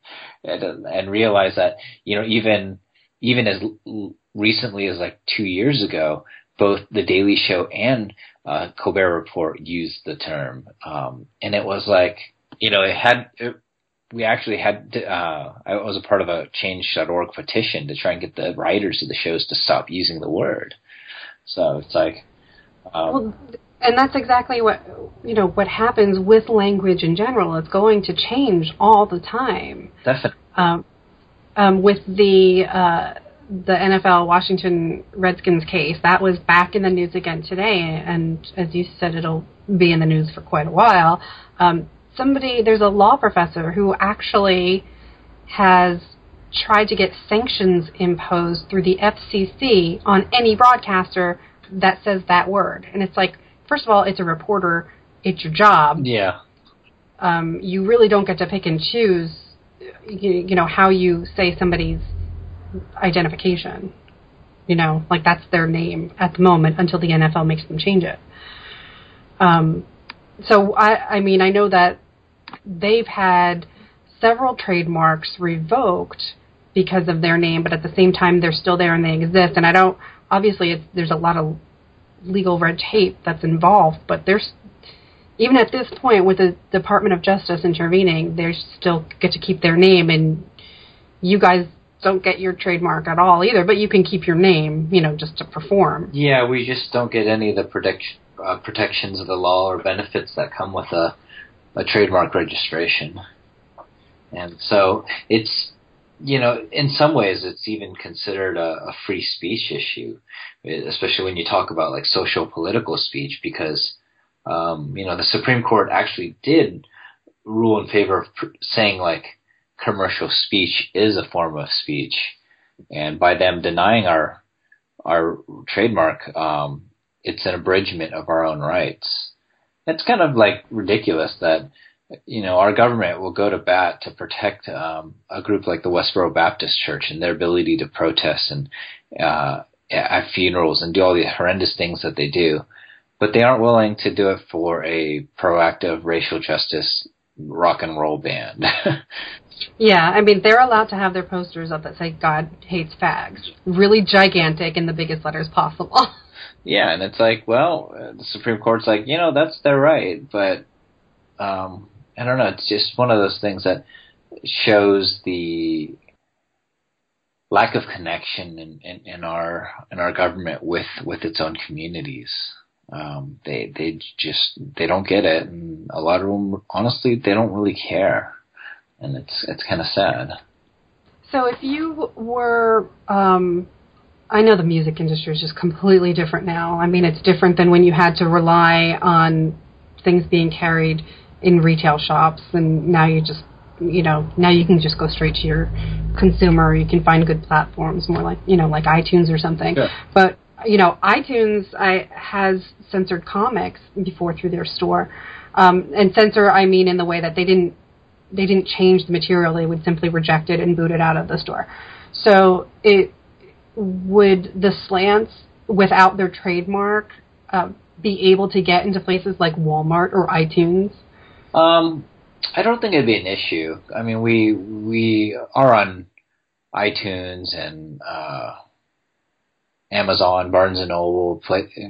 And realized that, you know, even as recently as like 2 years ago, both The Daily Show and Colbert Report used the term, and it was like, you know, we actually had I was a part of a change.org petition to try and get the writers of the shows to stop using the word. So it's like... well, and that's exactly what, you know, what happens with language in general. It's going to change all the time. Definitely. With the NFL Washington Redskins case, that was back in the news again today, and as you said, it'll be in the news for quite a while. There's a law professor who actually has tried to get sanctions imposed through the FCC on any broadcaster that says that word. And it's like, first of all, it's a reporter. It's your job. Yeah. You really don't get to pick and choose, you know, how you say somebody's identification. You know, like, that's their name at the moment until the NFL makes them change it. So, I mean, I know that they've had several trademarks revoked because of their name, but at the same time, they're still there and they exist. And I don't, obviously, there's a lot of legal red tape that's involved, but there's, even at this point, with the Department of Justice intervening, they still get to keep their name, and you guys don't get your trademark at all either, but you can keep your name, you know, just to perform. Yeah, we just don't get any of the protections of the law or benefits that come with a trademark registration. And so it's, you know, in some ways it's even considered a free speech issue, especially when you talk about, like, social political speech, because you know, the Supreme Court actually did rule in favor of saying, like, commercial speech is a form of speech. And by them denying our trademark, it's an abridgment of our own rights. It's kind of, like, ridiculous that, you know, our government will go to bat to protect a group like the Westboro Baptist Church and their ability to protest and at funerals and do all the horrendous things that they do. But they aren't willing to do it for a proactive racial justice rock and roll band. Yeah, I mean, they're allowed to have their posters up that say God hates fags, really gigantic in the biggest letters possible. Yeah, and it's like, well, the Supreme Court's like, you know, that's their right. But I don't know, it's just one of those things that shows the lack of connection in our government with its own communities. They don't get it, and a lot of them, honestly, they don't really care, and it's kind of sad. So if you were, I know the music industry is just completely different now. I mean, it's different than when you had to rely on things being carried in retail shops, and now you just, you know, now you can just go straight to your consumer, or you can find good platforms, more like, you know, like iTunes or something. Yeah. But you know, iTunes has censored comics before through their store, and censor, I mean, in the way that they didn't change the material; they would simply reject it and boot it out of the store. So, would the Slants, without their trademark, be able to get into places like Walmart or iTunes? I don't think it'd be an issue. I mean, we are on iTunes and Amazon, Barnes & Noble,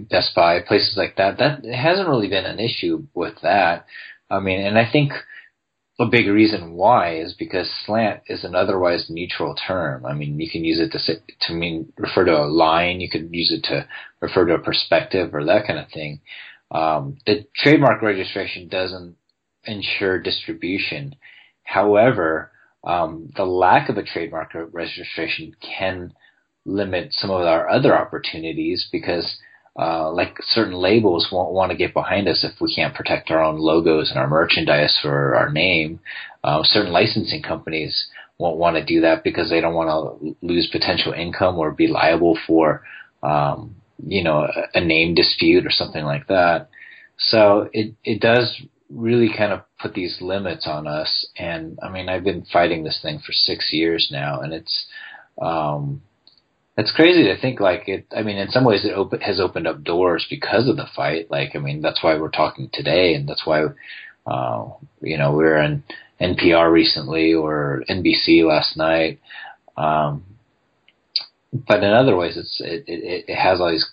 Best Buy, places like that. That it hasn't really been an issue with that. I mean, and I think a big reason why is because slant is an otherwise neutral term. I mean, you can use it to refer to a line. You could use it to refer to a perspective or that kind of thing. The trademark registration doesn't ensure distribution. However, the lack of a trademark registration can limit some of our other opportunities, because like certain labels won't want to get behind us if we can't protect our own logos and our merchandise or our name. Certain licensing companies won't want to do that because they don't want to lose potential income or be liable for you know, a name dispute or something like that. So it does really kind of put these limits on us. And I mean, I've been fighting this thing for 6 years now, and it's crazy to think, like, it. I mean, in some ways, it has opened up doors because of the fight. Like, I mean, that's why we're talking today, and that's why, you know, we were on NPR recently or NBC last night. But in other ways, it has all these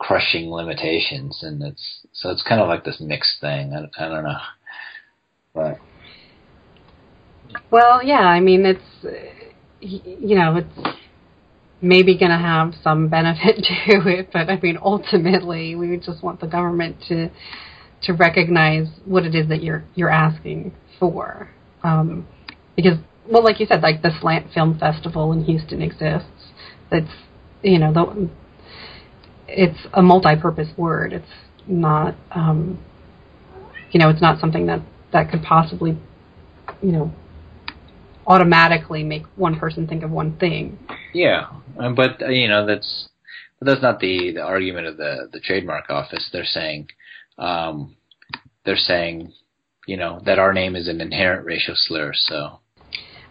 crushing limitations, and it's kind of like this mixed thing. I don't know, but well, yeah, I mean, it's, you know, it's maybe going to have some benefit to it, but I mean, ultimately, we would just want the government to recognize what it is that you're asking for, because, well, like you said, like the Slant Film Festival in Houston exists. It's, you know, it's a multi-purpose word. It's not, you know, it's not something that could possibly, you know, automatically make one person think of one thing. Yeah, but you know, that's not the argument of the trademark office. They're saying, you know, that our name is an inherent racial slur. So,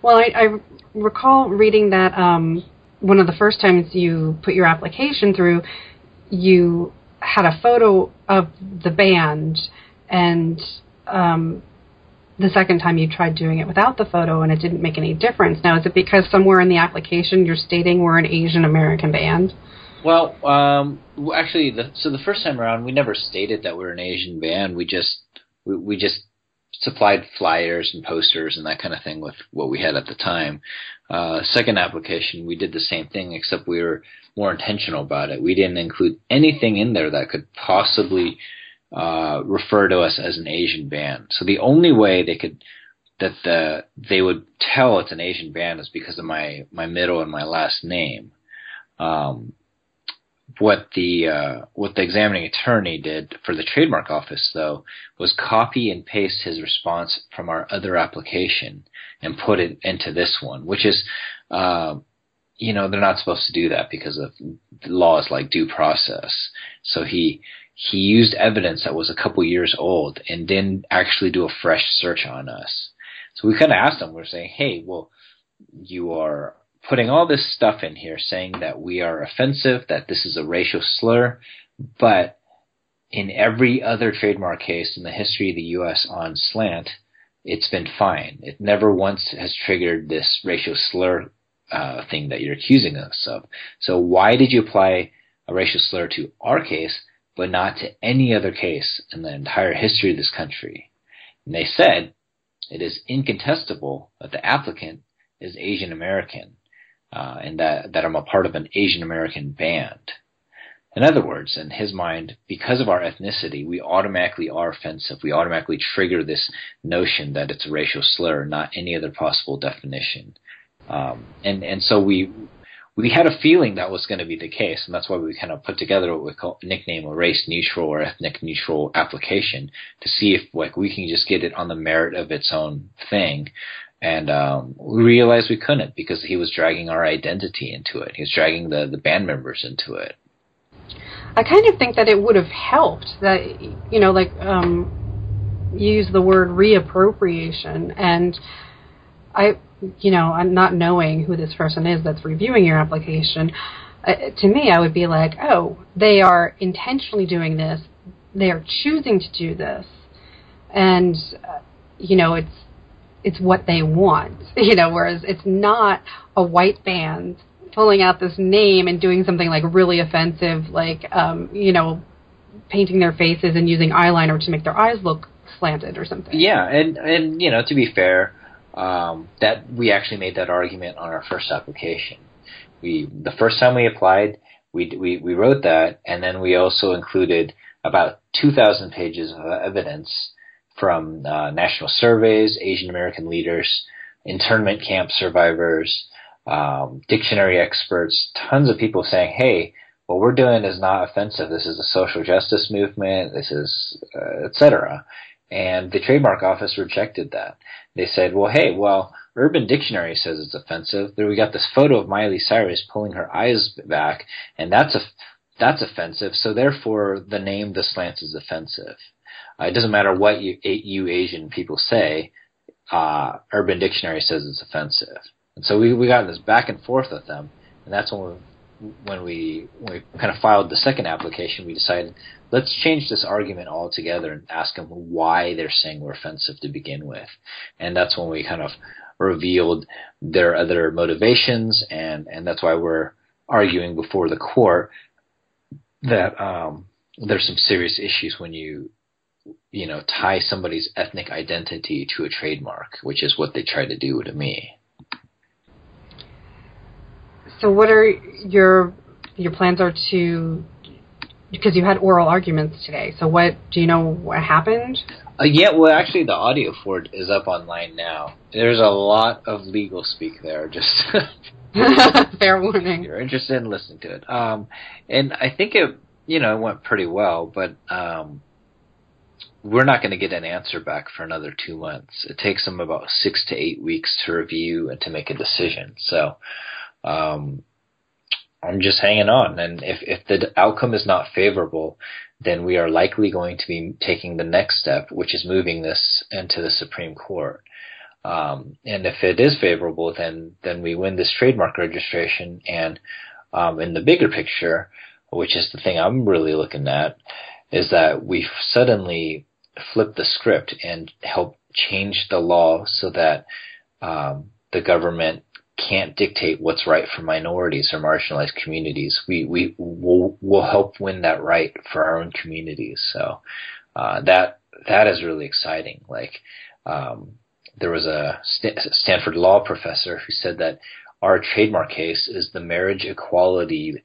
well, I recall reading that one of the first times you put your application through, you had a photo of the band And the second time you tried doing it without the photo and it didn't make any difference. Now, is it because somewhere in the application you're stating we're an Asian American band? Well, actually, so the first time around, we never stated that we're an Asian band. We just supplied flyers and posters and that kind of thing with what we had at the time. Second application, we did the same thing, except we were more intentional about it. We didn't include anything in there that could possibly refer to us as an Asian band. So the only way they would tell it's an Asian band is because of my middle and my last name. What the examining attorney did for the trademark office, though, was copy and paste his response from our other application and put it into this one, which is, they're not supposed to do that because of laws like due process. So he used evidence that was a couple years old and didn't actually do a fresh search on us. So we kind of asked him, we're saying, hey, well, you are putting all this stuff in here saying that we are offensive, that this is a racial slur, but in every other trademark case in the history of the U.S. on slant, it's been fine. It never once has triggered this racial slur thing that you're accusing us of. So why did you apply a racial slur to our case but not to any other case in the entire history of this country? And they said it is incontestable that the applicant is Asian American. And that I'm a part of an Asian American band. In other words, in his mind, because of our ethnicity, we automatically are offensive. We automatically trigger this notion that it's a racial slur, not any other possible definition. So we had a feeling that was going to be the case, and that's why we kind of put together what we call nickname a race neutral or ethnic neutral application to see if we can just get it on the merit of its own thing. And we realized we couldn't because he was dragging our identity into it. He was dragging the band members into it. I kind of think that it would have helped that, use the word reappropriation. And I'm not knowing who this person is that's reviewing your application. To me, I would be like, oh, they are intentionally doing this. They are choosing to do this. And, it's what they want, whereas it's not a white band pulling out this name and doing something really offensive, painting their faces and using eyeliner to make their eyes look slanted or something. Yeah, and to be fair, that we actually made that argument on our first application. The first time we applied, we wrote that, and then we also included about 2,000 pages of evidence from national surveys, Asian American leaders, internment camp survivors, dictionary experts, tons of people saying, hey, what we're doing is not offensive. This is a social justice movement. This is, etc. And the trademark office rejected that. They said, well, Urban Dictionary says it's offensive. There we got this photo of Miley Cyrus pulling her eyes back, and that's offensive. So therefore, the name The Slants is offensive. It doesn't matter what you Asian people say, Urban Dictionary says it's offensive. And so we got this back and forth with them, and that's when we kind of filed the second application, we decided, let's change this argument altogether and ask them why they're saying we're offensive to begin with. And that's when we kind of revealed their other motivations, and that's why we're arguing before the court that there's some serious issues when you tie somebody's ethnic identity to a trademark, which is what they try to do to me. So what are your plans are to, because you had oral arguments today, so what, do you know what happened? Actually the audio for it is up online now. There's a lot of legal speak there, just fair warning. You're interested in listening to it. And I think it, it went pretty well, but we're not going to get an answer back for another 2 months. It takes them about 6 to 8 weeks to review and to make a decision. So I'm just hanging on. And if the outcome is not favorable, then we are likely going to be taking the next step, which is moving this into the Supreme Court. And if it is favorable, then we win this trademark registration. And in the bigger picture, which is the thing I'm really looking at, is that we suddenly flip the script and help change the law so that the government can't dictate what's right for minorities or marginalized communities. We'll help win that right for our own communities. So that is really exciting. Like there was a Stanford law professor who said that our trademark case is the marriage equality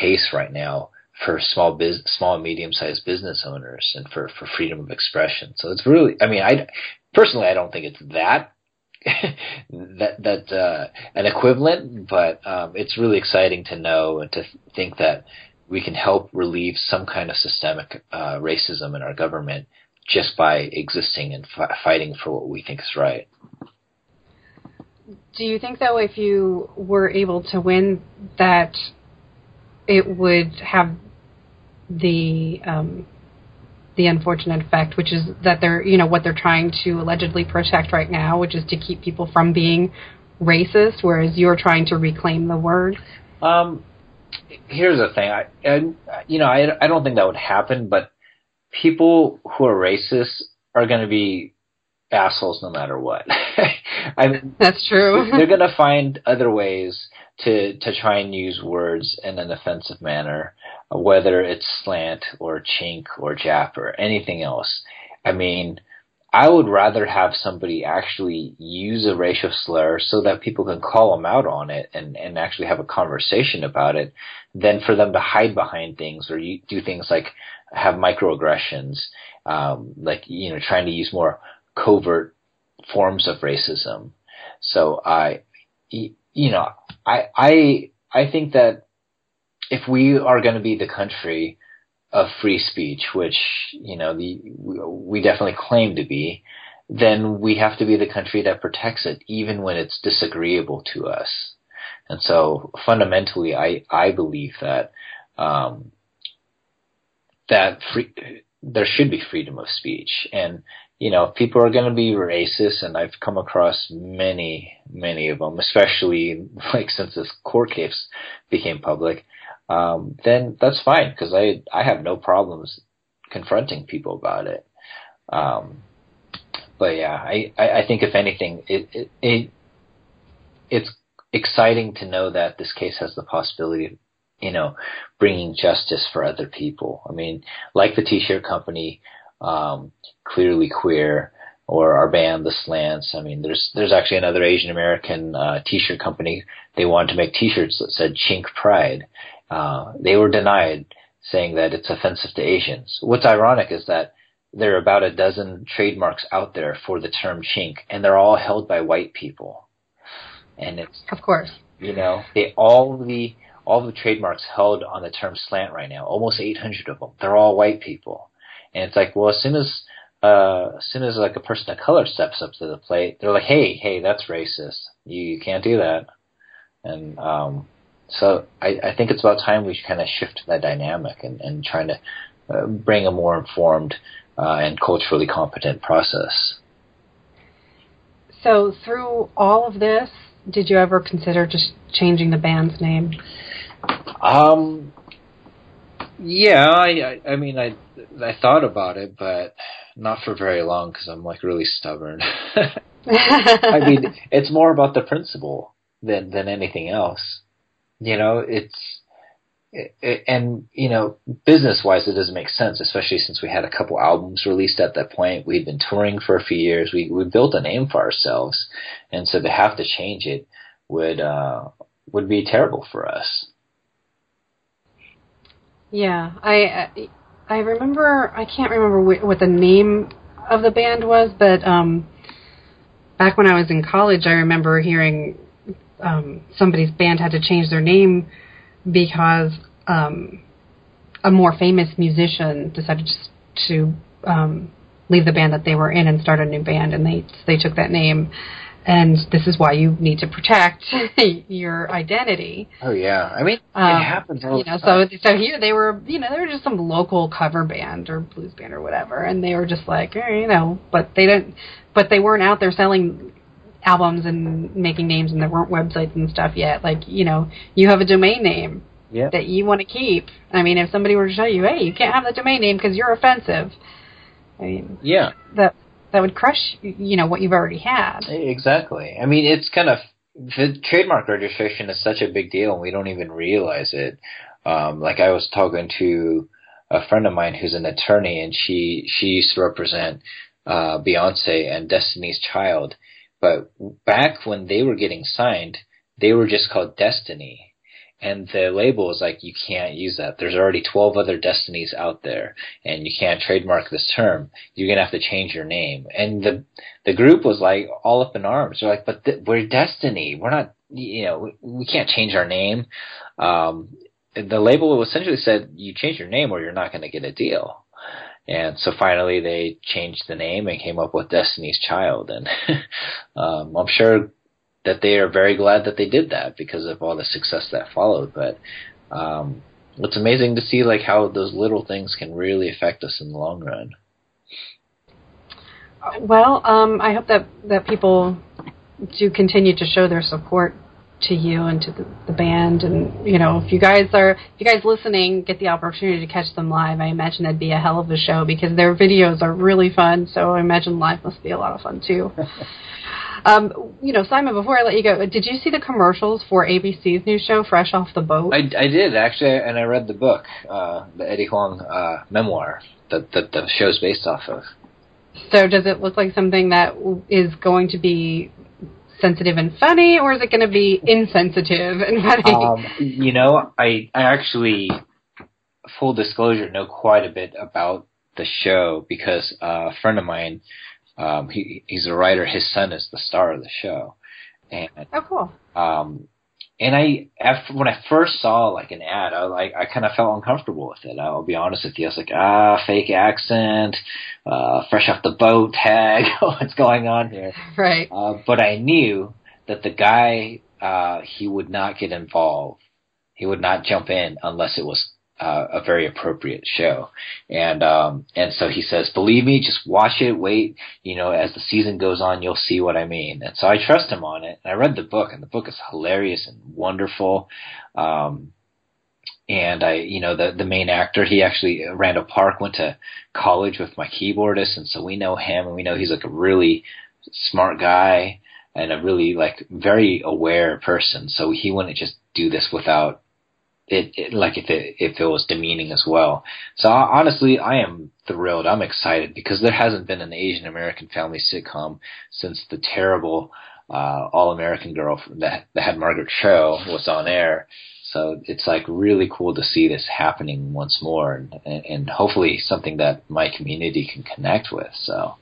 case right now for small and medium-sized business owners and for freedom of expression. So it's really, I mean, personally, I don't think it's that an equivalent, but it's really exciting to know and to think that we can help relieve some kind of systemic racism in our government just by existing and fighting for what we think is right. Do you think, though, if you were able to win that, it would have the unfortunate effect, which is that they're, you know, what they're trying to allegedly protect right now, which is to keep people from being racist, whereas you're trying to reclaim the word? Here's the thing. I don't think that would happen, but people who are racist are going to be assholes no matter what. I mean, that's true. They're going to find other ways to try and use words in an offensive manner, whether it's slant or chink or jap or anything else. I mean, I would rather have somebody actually use a racial slur so that people can call them out on it and actually have a conversation about it than for them to hide behind things or do things like have microaggressions, like, you know, trying to use more covert forms of racism. So I think that if we are going to be the country of free speech, which, you know, we definitely claim to be, then we have to be the country that protects it, even when it's disagreeable to us. And so fundamentally, I believe that, there should be freedom of speech. And, you know, people are going to be racist, and I've come across many, many of them, especially like since this court case became public. Then that's fine, because I have no problems confronting people about it. But yeah, I think if anything, it's exciting to know that this case has the possibility of, you know, bringing justice for other people. I mean, like the T-shirt company, Clearly Queer, or our band, The Slants. I mean, there's actually another Asian American T-shirt company. They wanted to make T-shirts that said "Chink Pride." They were denied, saying that it's offensive to Asians. What's ironic is that there are about a dozen trademarks out there for the term "chink," and they're all held by white people. And it's, of course, you know, all the trademarks held on the term "slant" right now, almost 800 of them, they're all white people. And it's like, well, as soon as like a person of color steps up to the plate, they're like, hey, that's racist. You can't do that. And so I think it's about time we kind of shift that dynamic and trying to bring a more informed and culturally competent process. So through all of this, did you ever consider just changing the band's name? Yeah, I mean, I thought about it, but not for very long because I'm like really stubborn. I mean, it's more about the principle than anything else. You know, and you know, business-wise, it doesn't make sense, especially since we had a couple albums released at that point. We'd been touring for a few years. We built a name for ourselves, and so to have to change it would be terrible for us. Yeah, I remember. I can't remember what the name of the band was, but back when I was in college, I remember hearing somebody's band had to change their name because a more famous musician decided to leave the band that they were in and start a new band, and they took that name. And this is why you need to protect your identity. Oh yeah, I mean, it happens all the time. So here they were, you know, they were just some local cover band or blues band or whatever, and they were just like, hey, you know, but they weren't out there selling albums and making names, and there weren't websites and stuff yet. Like, you know, you have a domain name that you want to keep. I mean, if somebody were to tell you, hey, you can't have the domain name because you're offensive, I mean, yeah, that would crush, you know, what you've already had. Exactly. I mean, it's kind of, the trademark registration is such a big deal, and we don't even realize it. Like, I was talking to a friend of mine who's an attorney, and she used to represent Beyonce and Destiny's Child. But back when they were getting signed, they were just called Destiny. And the label was like, you can't use that. There's already 12 other Destinies out there, and you can't trademark this term. You're going to have to change your name. And the group was like all up in arms. They're like, but we're Destiny. We're not, you know, we can't change our name. The label essentially said, you change your name or you're not going to get a deal. And so finally they changed the name and came up with Destiny's Child. And I'm sure that they are very glad that they did that because of all the success that followed. But it's amazing to see like how those little things can really affect us in the long run. Well, I hope that people do continue to show their support to you and to the band. And, you know, if you guys listening get the opportunity to catch them live, I imagine that'd be a hell of a show because their videos are really fun. So I imagine live must be a lot of fun too. You know, Simon, before I let you go, did you see the commercials for ABC's new show, Fresh Off the Boat? I did actually. And I read the book, the Eddie Huang, memoir that the show's based off of. So does it look like something that is going to be sensitive and funny, or is it going to be insensitive and funny? You know, I actually, full disclosure, know quite a bit about the show because a friend of mine, he's a writer. His son is the star of the show. And, oh, cool. And when I first saw like an ad, I kind of felt uncomfortable with it. I'll be honest with you. I was like, fake accent, fresh off the boat tag. What's going on here? Right. But I knew that the guy, he would not get involved. He would not jump in unless it was a very appropriate show. And so he says, believe me, just watch it, wait, you know, as the season goes on, you'll see what I mean. And so I trust him on it. And I read the book, and the book is hilarious and wonderful. And I, you know, the main actor, he actually, Randall Park, went to college with my keyboardist. And so we know him, and we know he's like a really smart guy and a really like very aware person. So he wouldn't just do this without it, like if it was demeaning as well. So honestly, I am thrilled. I'm excited because there hasn't been an Asian American family sitcom since the terrible All American Girl that had Margaret Cho was on air. So it's like really cool to see this happening once more, and hopefully something that my community can connect with. So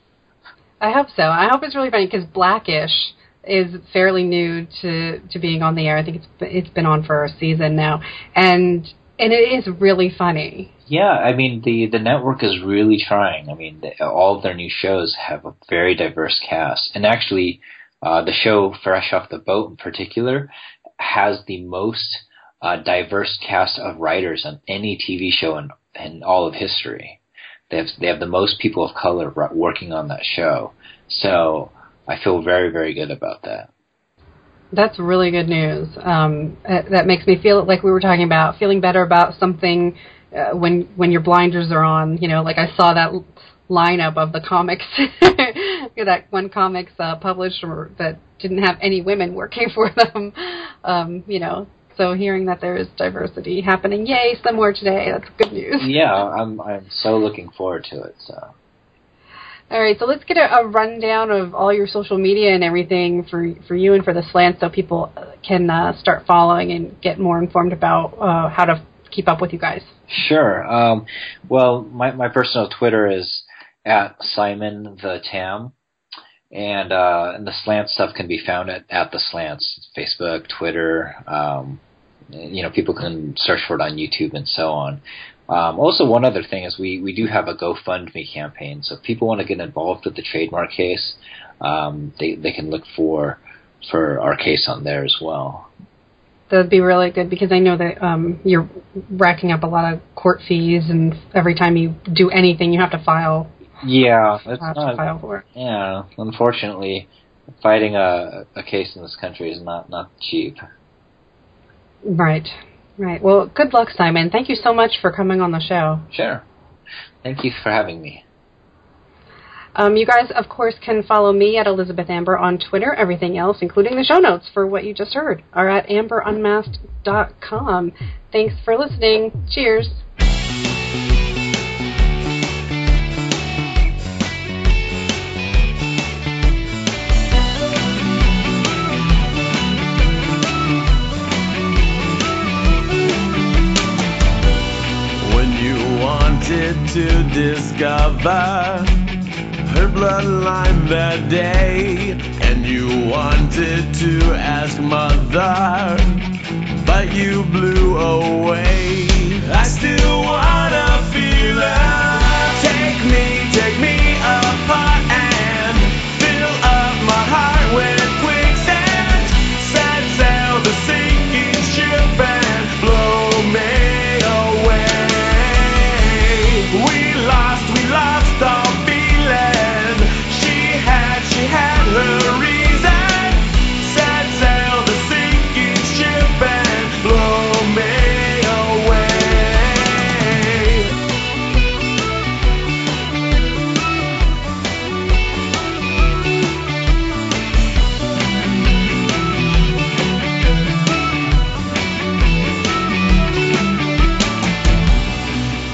I hope so. I hope it's really funny because Black-ish is fairly new to being on the air. I think it's been on for a season now, and it is really funny. Yeah, I mean the network is really trying. I mean all of their new shows have a very diverse cast, and actually the show Fresh Off the Boat in particular has the most diverse cast of writers on any TV show in all of history. They have the most people of color working on that show, so I feel very, very good about that. That's really good news. That makes me feel like we were talking about feeling better about something when your blinders are on. You know, like I saw that lineup of the comics, that one comics published that didn't have any women working for them. You know, so hearing that there is diversity happening, yay, somewhere today, that's good news. Yeah, I'm so looking forward to it, so. All right, so let's get a rundown of all your social media and everything for you and for The Slants, so people can start following and get more informed about how to keep up with you guys. Sure. Well, my personal Twitter is @SimonTheTam, and The Slants stuff can be found at The Slants, Facebook, Twitter. You know, people can search for it on YouTube and so on. Also, one other thing is we do have a GoFundMe campaign. So if people want to get involved with the trademark case, they can look for our case on there as well. That'd be really good because I know that you're racking up a lot of court fees, and every time you do anything, you have to file. Yeah, that's not file for. Yeah, unfortunately, fighting a case in this country is not cheap. Right. Right. Well, good luck, Simon. Thank you so much for coming on the show. Sure. Thank you for having me. You guys, of course, can follow me at Elizabeth Amber on Twitter, everything else, including the show notes for what you just heard, are at AmberUnmasked.com. Thanks for listening. Cheers. To discover her bloodline that day, and you wanted to ask mother, but you blew away. I still wanna feel her. Take me apart and fill up my heart with quicksand. Set sail the sinking ship and blow me. We lost the feeling. She had her reason. Set sail the sinking ship and blow me away.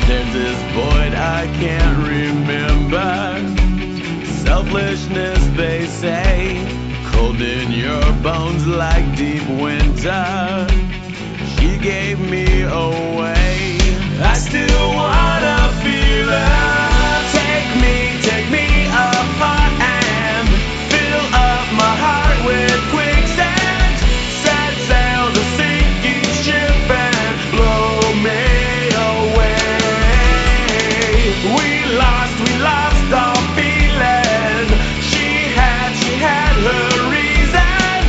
There's this void I can't remember. Selfishness, they say, cold in your bones like deep winter. She gave me away. I still wanna feel her. Take me apart and fill up my heart with quicksand. Set sail the sinking ship and blow me away. We lost all feeling. She had her reason.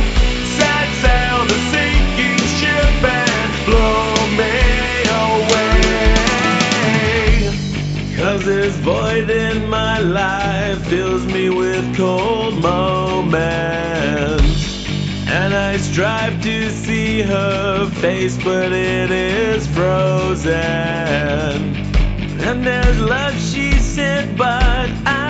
Set sail the sinking ship and blow me away. 'Cause this void in my life fills me with cold moments, and I strive to see her face, but it is frozen. And there's love she sent, but I